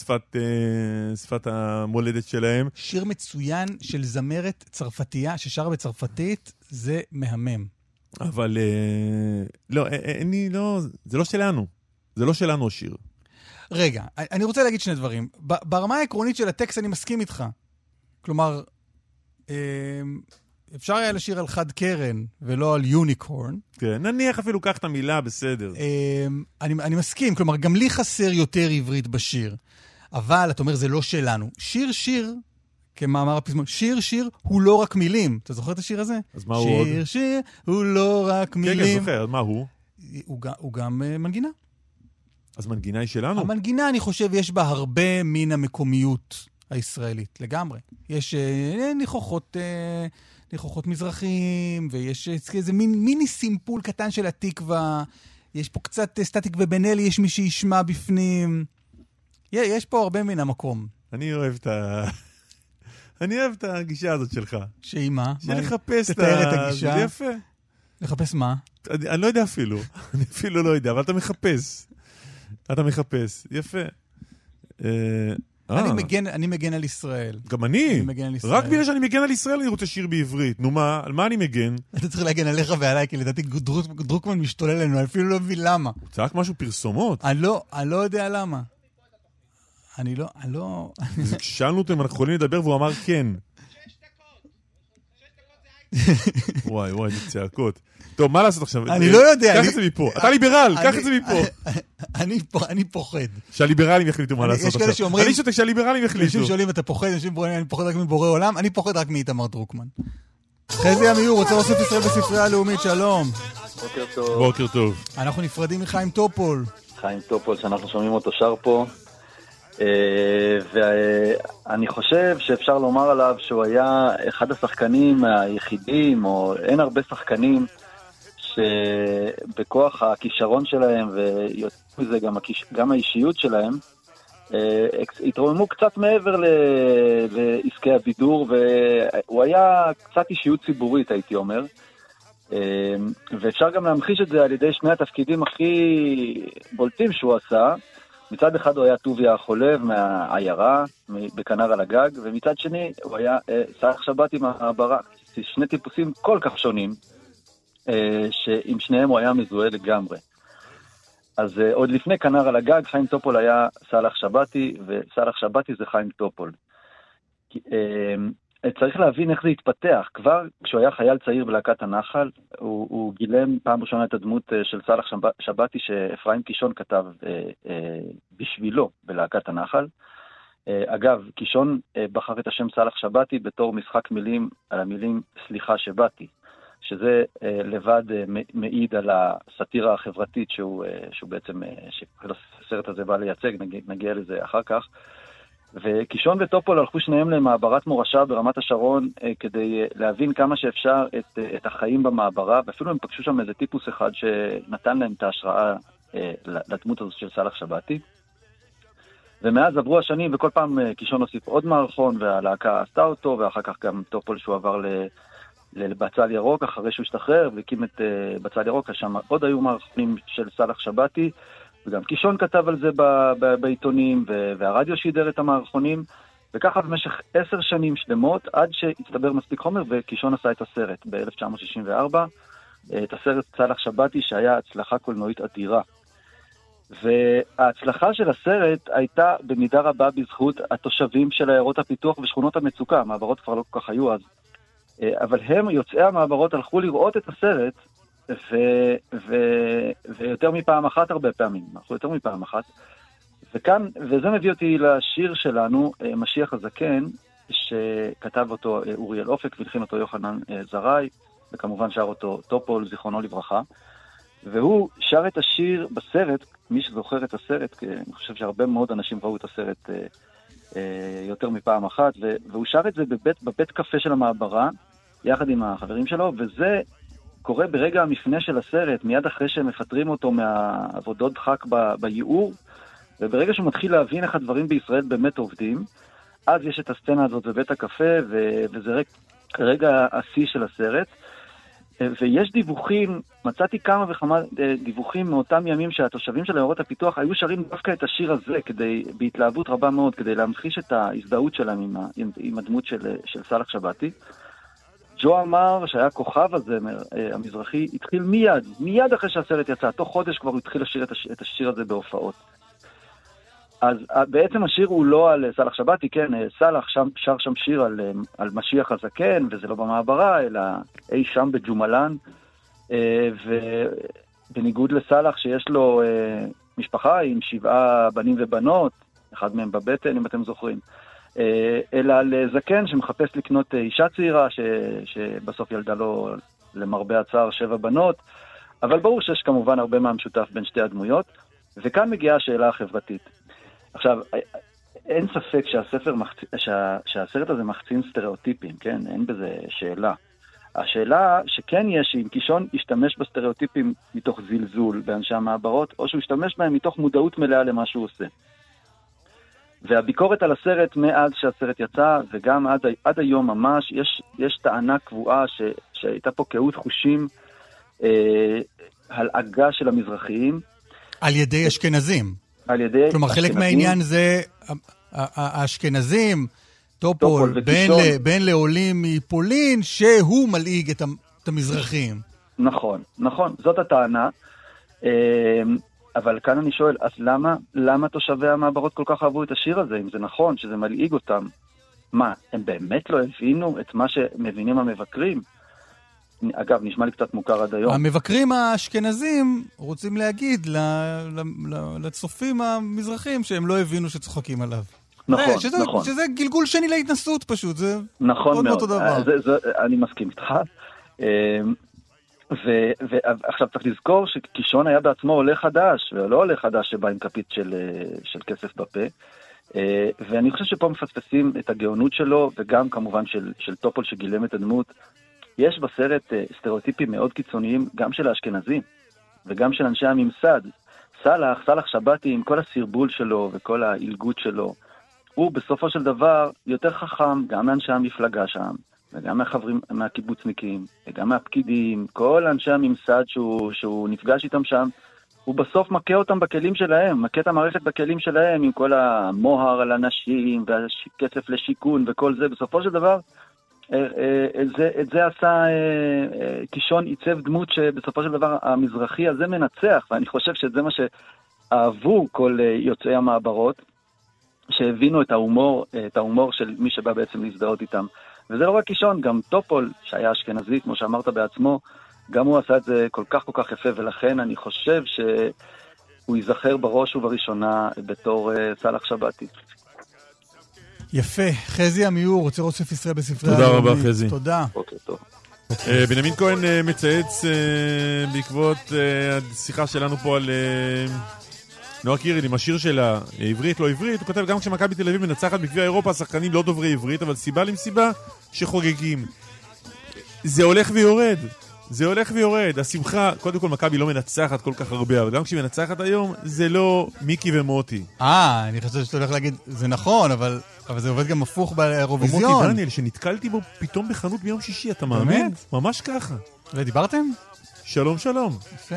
שפת המולדת שלהם. שיר מצוין של זמרת צרפתייה, ששרה בצרפתית, זה מהמם. אבל, לא, אני לא, זה לא שלנו השיר. רגע, אני רוצה להגיד שני דברים. ברמה העקרונית של הטקסט אני מסכים איתך. כלומר, אפשר היה לשיר על חד קרן, ולא על יוניקורן. כן, נניח אפילו כך את המילה, בסדר. אני מסכים, כלומר, גם לי חסר יותר עברית בשיר. אבל, אתה אומר, זה לא שלנו. שיר, כמאמר הפזמון, שיר, הוא לא רק מילים. אתה זוכר את השיר הזה? אז מה הוא עוד? שיר, הוא לא רק מילים. כן, זוכר, אז מה הוא? הוא גם מנגינה. אז מנגינה היא שלנו? המנגינה, אני חושב, יש בה הרבה מן המקומיות הישראלית, לגמרי. יש ניחוחות מזרחים, ויש איזה מיני סימפול קטן של התקווה, יש פה קצת סטטיק ובנלי, יש מי שישמע בפנים, יש פה הרבה מן המקום. אני אוהב את הגישה הזאת שלך. שהיא מה? שלחפש את הגישה. זה יפה. לחפש מה? אני לא יודע אפילו, אבל אתה מחפש, יפה. אני מגן על ישראל. גם אני? רק בגלל שאני מגן על ישראל אני רוצה שיר בעברית. נו מה? על מה אני מגן? אתה צריך להגן עליך ועליי, כי לדעתי דרוקמן משתולל לנו, אפילו לא מבין למה. הוא צעק משהו פרסומות. אני לא יודע למה. אני לא... שאלנו אותם, אנחנו יכולים לדבר, והוא אמר כן. 6 דקות. וואי, זה צעקות. טוב, מה לעשות עכשיו? אני לא יודע. קח את זה מפה. אתה ליברל, קח את זה מפה. אני פוחד. שהליברלים יחליטו מה לעשות עכשיו. אני שותק שהליברלים יחליטו. אנשים שואלים, אתה פוחד, אני פוחד רק מבורא עולם, אני פוחד רק מאיתמר דרוקמן. חזי אמיר, רוצה להוסיף ישראל בספרייה הלאומית, שלום. בוקר טוב. בוקר טוב. אנחנו נפרדים מחיים טופול. חיים טופול, שאנחנו שומעים אותו שר פה. ואני חושב שאפשר לומר עליו שהוא היה אחד השחקנים היחידים, או אין הרבה שחקנים שבכוח הכישרון שלהם ויוצאו זה גם האישיות שלהם התרוממו קצת מעבר לעסקי הבידור, והוא היה קצת אישיות ציבורית הייתי אומר, ואפשר גם להמחיש את זה על ידי שני התפקידים הכי בולטים שהוא עשה. מצד אחד הוא היה טוביה החולב מהעיירה, בקנר על הגג, ומצד שני הוא היה סלח שבתי מהברק. שני טיפוסים כל כך שונים, שעם שניהם הוא היה מזוהה לגמרי. אז עוד לפני קנר על הגג, חיים טופול היה סלח שבתי, וסלח שבתי זה חיים טופול. צריך להבין איך זה התפתח. כבר כשהוא היה חייל צעיר בלהקת הנחל, הוא גילם פעם ראשונה את הדמות של סלח שבתי שאפרים קישון כתב בשבילו בלהקת הנחל. אגב, קישון בחר את השם סלח שבתי בתור משחק מילים על המילים סליחה שבתי, שזה לבד מעיד על הסאטירה החברתית שהוא בעצם, הסרט הזה בא לייצג, נגיע לזה אחר כך. וקישון וטופול הלכו שניהם למעברת מורשה ברמת השרון כדי להבין כמה שאפשר את החיים במעברה, ואפילו הם פגשו שם איזה טיפוס אחד שנתן להם את ההשראה לדמות הזו של סלח שבתי. ומאז עברו השנים וכל פעם קישון הוסיף עוד מערכון והלהקה עשתה אותו, ואחר כך גם טופול שהוא עבר לבצל ירוק אחרי שהוא השתחרר והקים את בצל ירוק, שם עוד היו מערכונים של סלח שבתי, וגם קישון כתב על זה בעיתונים, והרדיו שידר את המערכונים, וככה במשך 10 שנים שלמות, עד שהצטבר מספיק חומר, וקישון עשה את הסרט ב-1964, את הסרט סלח שבתי, שהיה הצלחה קולנועית אדירה. וההצלחה של הסרט הייתה במידה רבה בזכות התושבים של עיירות הפיתוח ושכונות המצוקה, המעברות כבר לא כל כך היו אז, אבל הם, יוצאי המעברות, הלכו לראות את הסרט, ויותר מפעם אחת, הרבה פעמים, אנחנו יותר מפעם אחת, וכאן, וזה מביא אותי לשיר שלנו, משיח הזקן, שכתב אותו אוריאל אופק, ולחין אותו יוחנן זרעי, וכמובן שר אותו טופול, זיכרונו לברכה, והוא שר את השיר בסרט, מי שזוכר את הסרט, אני חושב שהרבה מאוד אנשים ראו את הסרט יותר מפעם אחת, והוא שר את זה בבית קפה של המעברה, יחד עם החברים שלו, וזה קורה ברגע המפנה של הסרט, מיד אחרי שמפטרים אותו מהעבודות דחק בייעור, וברגע שהוא מתחיל להבין איך הדברים בישראל באמת עובדים, אז יש את הסצנה הזאת בבית הקפה, וזה רגע השיא של הסרט, ויש דיווחים, מצאתי כמה וכמה דיווחים מאותם ימים שהתושבים של עיירות הפיתוח היו שרים דווקא את השיר הזה, בהתלהבות רבה מאוד, כדי להמחיש את ההזדהות שלהם עם הדמות של סלח שבתי. ג'ו אמר שהיה כוכב הזה המזרחי, התחיל מיד אחרי שהסרט יצא, תוך חודש כבר התחיל לשיר את השיר הזה בהופעות. אז בעצם השיר הוא לא על סלח שבתי, כן, סלח שר שם שיר על משיח הזקן, וזה לא במעברה, אלא אי שם בג'ומלן, ובניגוד לסלח שיש לו משפחה עם 7 בנים ובנות, אחד מהם בבטן אם אתם זוכרים, אלא לזקן שמחפש לקנות אישה צעירה שבסוף ילדה לו למרבה הצער 7 בנות, אבל ברור שיש כמובן הרבה מהמשותף בין שתי הדמויות, וכאן מגיעה השאלה החברתית. עכשיו, אין ספק שהסרט הזה מחצין סטריאוטיפים, כן? אין בזה שאלה. השאלה שכן יש, אם קישון ישתמש בסטריאוטיפים מתוך זלזול באנשי המעברות, או שהוא ישתמש בהם מתוך מודעות מלאה למה שהוא עושה. והביקורת על הסרט מאז שהסרט יצא, וגם עד היום ממש, יש טענה קבועה שהייתה פה קהות חושים הלעגה של המזרחיים. על ידי אשכנזים. על ידי כלומר, אשכנזים. חלק מהעניין זה האשכנזים, טופול, בן לעולים מפולין, שהוא מלעיג את המזרחיים. נכון, זאת הטענה. אבל כאן אני שואל, אז למה תושבי המעברות כל כך אהבו את השיר הזה, אם זה נכון, שזה מלעיג אותם? מה, הם באמת לא הבינו את מה שמבינים המבקרים? אגב, נשמע לי קצת מוכר עד היום. המבקרים האשכנזים רוצים להגיד לצופים המזרחים שהם לא הבינו שצוחקים עליו. נכון, נכון. שזה גלגול שני להתנסות פשוט, זה עוד מאותו דבר. אני מסכים איתך. ועכשיו צריך לזכור שכישון היה בעצמו עולה חדש, ולא עולה חדש שבא עם כפית של כסף בפה. ואני חושב שפה מפספסים את הגאונות שלו, וגם כמובן של טופול שגילם את הדמות. יש בסרט סטריאוטיפים מאוד קיצוניים, גם של האשכנזים, וגם של אנשי הממסד. סלח שבתי, עם כל הסרבול שלו וכל ההלגות שלו, הוא בסופו של דבר יותר חכם, גם מאנשי המפלגה שם, וגם מהחברים, מהקיבוצניקים, וגם מהפקידים, כל אנשי הממסד שהוא נפגש איתם שם, הוא בסוף מכה אותם בכלים שלהם, מכה את המערכת בכלים שלהם, עם כל המוהר על אנשים, והכסף לשיכון וכל זה, בסופו של דבר, את זה עשה קישון עיצב דמות שבסופו של דבר המזרחי הזה מנצח, ואני חושב שזה מה שאהבו כל יוצאי המעברות, שהבינו את ההומור של מי שבא בעצם להזדהות איתם. וזה לא רק קישון, גם טופול שהיה אשכנזי, כמו שאמרת בעצמו, גם הוא עשה את זה כל כך יפה, ולכן אני חושב שהוא ייזכר בראש ובראשונה בתור סלח שבתי. יפה, חזי אמיר, אוצר אוסף ישראל בספרי העולמי. תודה רבה, חזי. תודה. אוקיי, טוב. בנימין כהן מצייץ בעקבות השיחה שלנו פה על נועה קירל עם השיר שלה, עברית לא עברית. הוא כותב, גם כשמכבי תל אביב מנצחת בגביע אירופה, השחקנים לא דוברי עברית, אבל סיבה שחוגגים. זה הולך ויורד. השמחה, קודם כל מכבי לא מנצחת כל כך הרבה, אבל גם כשהיא מנצחת היום, זה לא מיקי ומוטי. אני חושב שאתה הולך להגיד, זה נכון, אבל זה עובד גם הפוך באירוויזיון. ומוטי דניאל, שנתקלתי בו פתאום בחנות ביום שישי, אתה מאמין? ממש ככה. ודיברתם? שלום. יפה.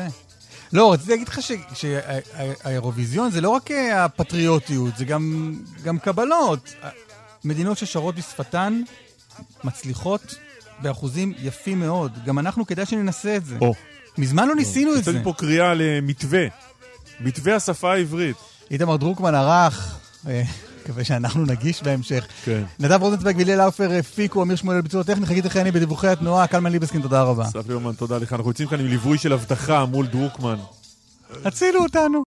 לא, רציתי להגיד לך שהאירוויזיון זה לא רק הפטריוטיות, זה גם קבלות. מדינות ששרות בשפתן מצליחות באחוזים יפים מאוד. גם אנחנו כדאי שננסה את זה. מזמן לא ניסינו את זה. יצא לי פה קריאה למתווה. מתווה השפה העברית. איתמר דרוקמן ערך, מקווה שאנחנו נגיש בהמשך. נדב רוזנצוויג ואלי לאופר פיקו, אמיר שמואלי בביצוע טכני, חגית החייני בדיווחי התנועה, קלמן ליבסקין, תודה רבה. סף ליומן, תודה לך. אנחנו יוצאים כאן עם ליווי של הבטחה מול דרוקמן. הצילו אותנו.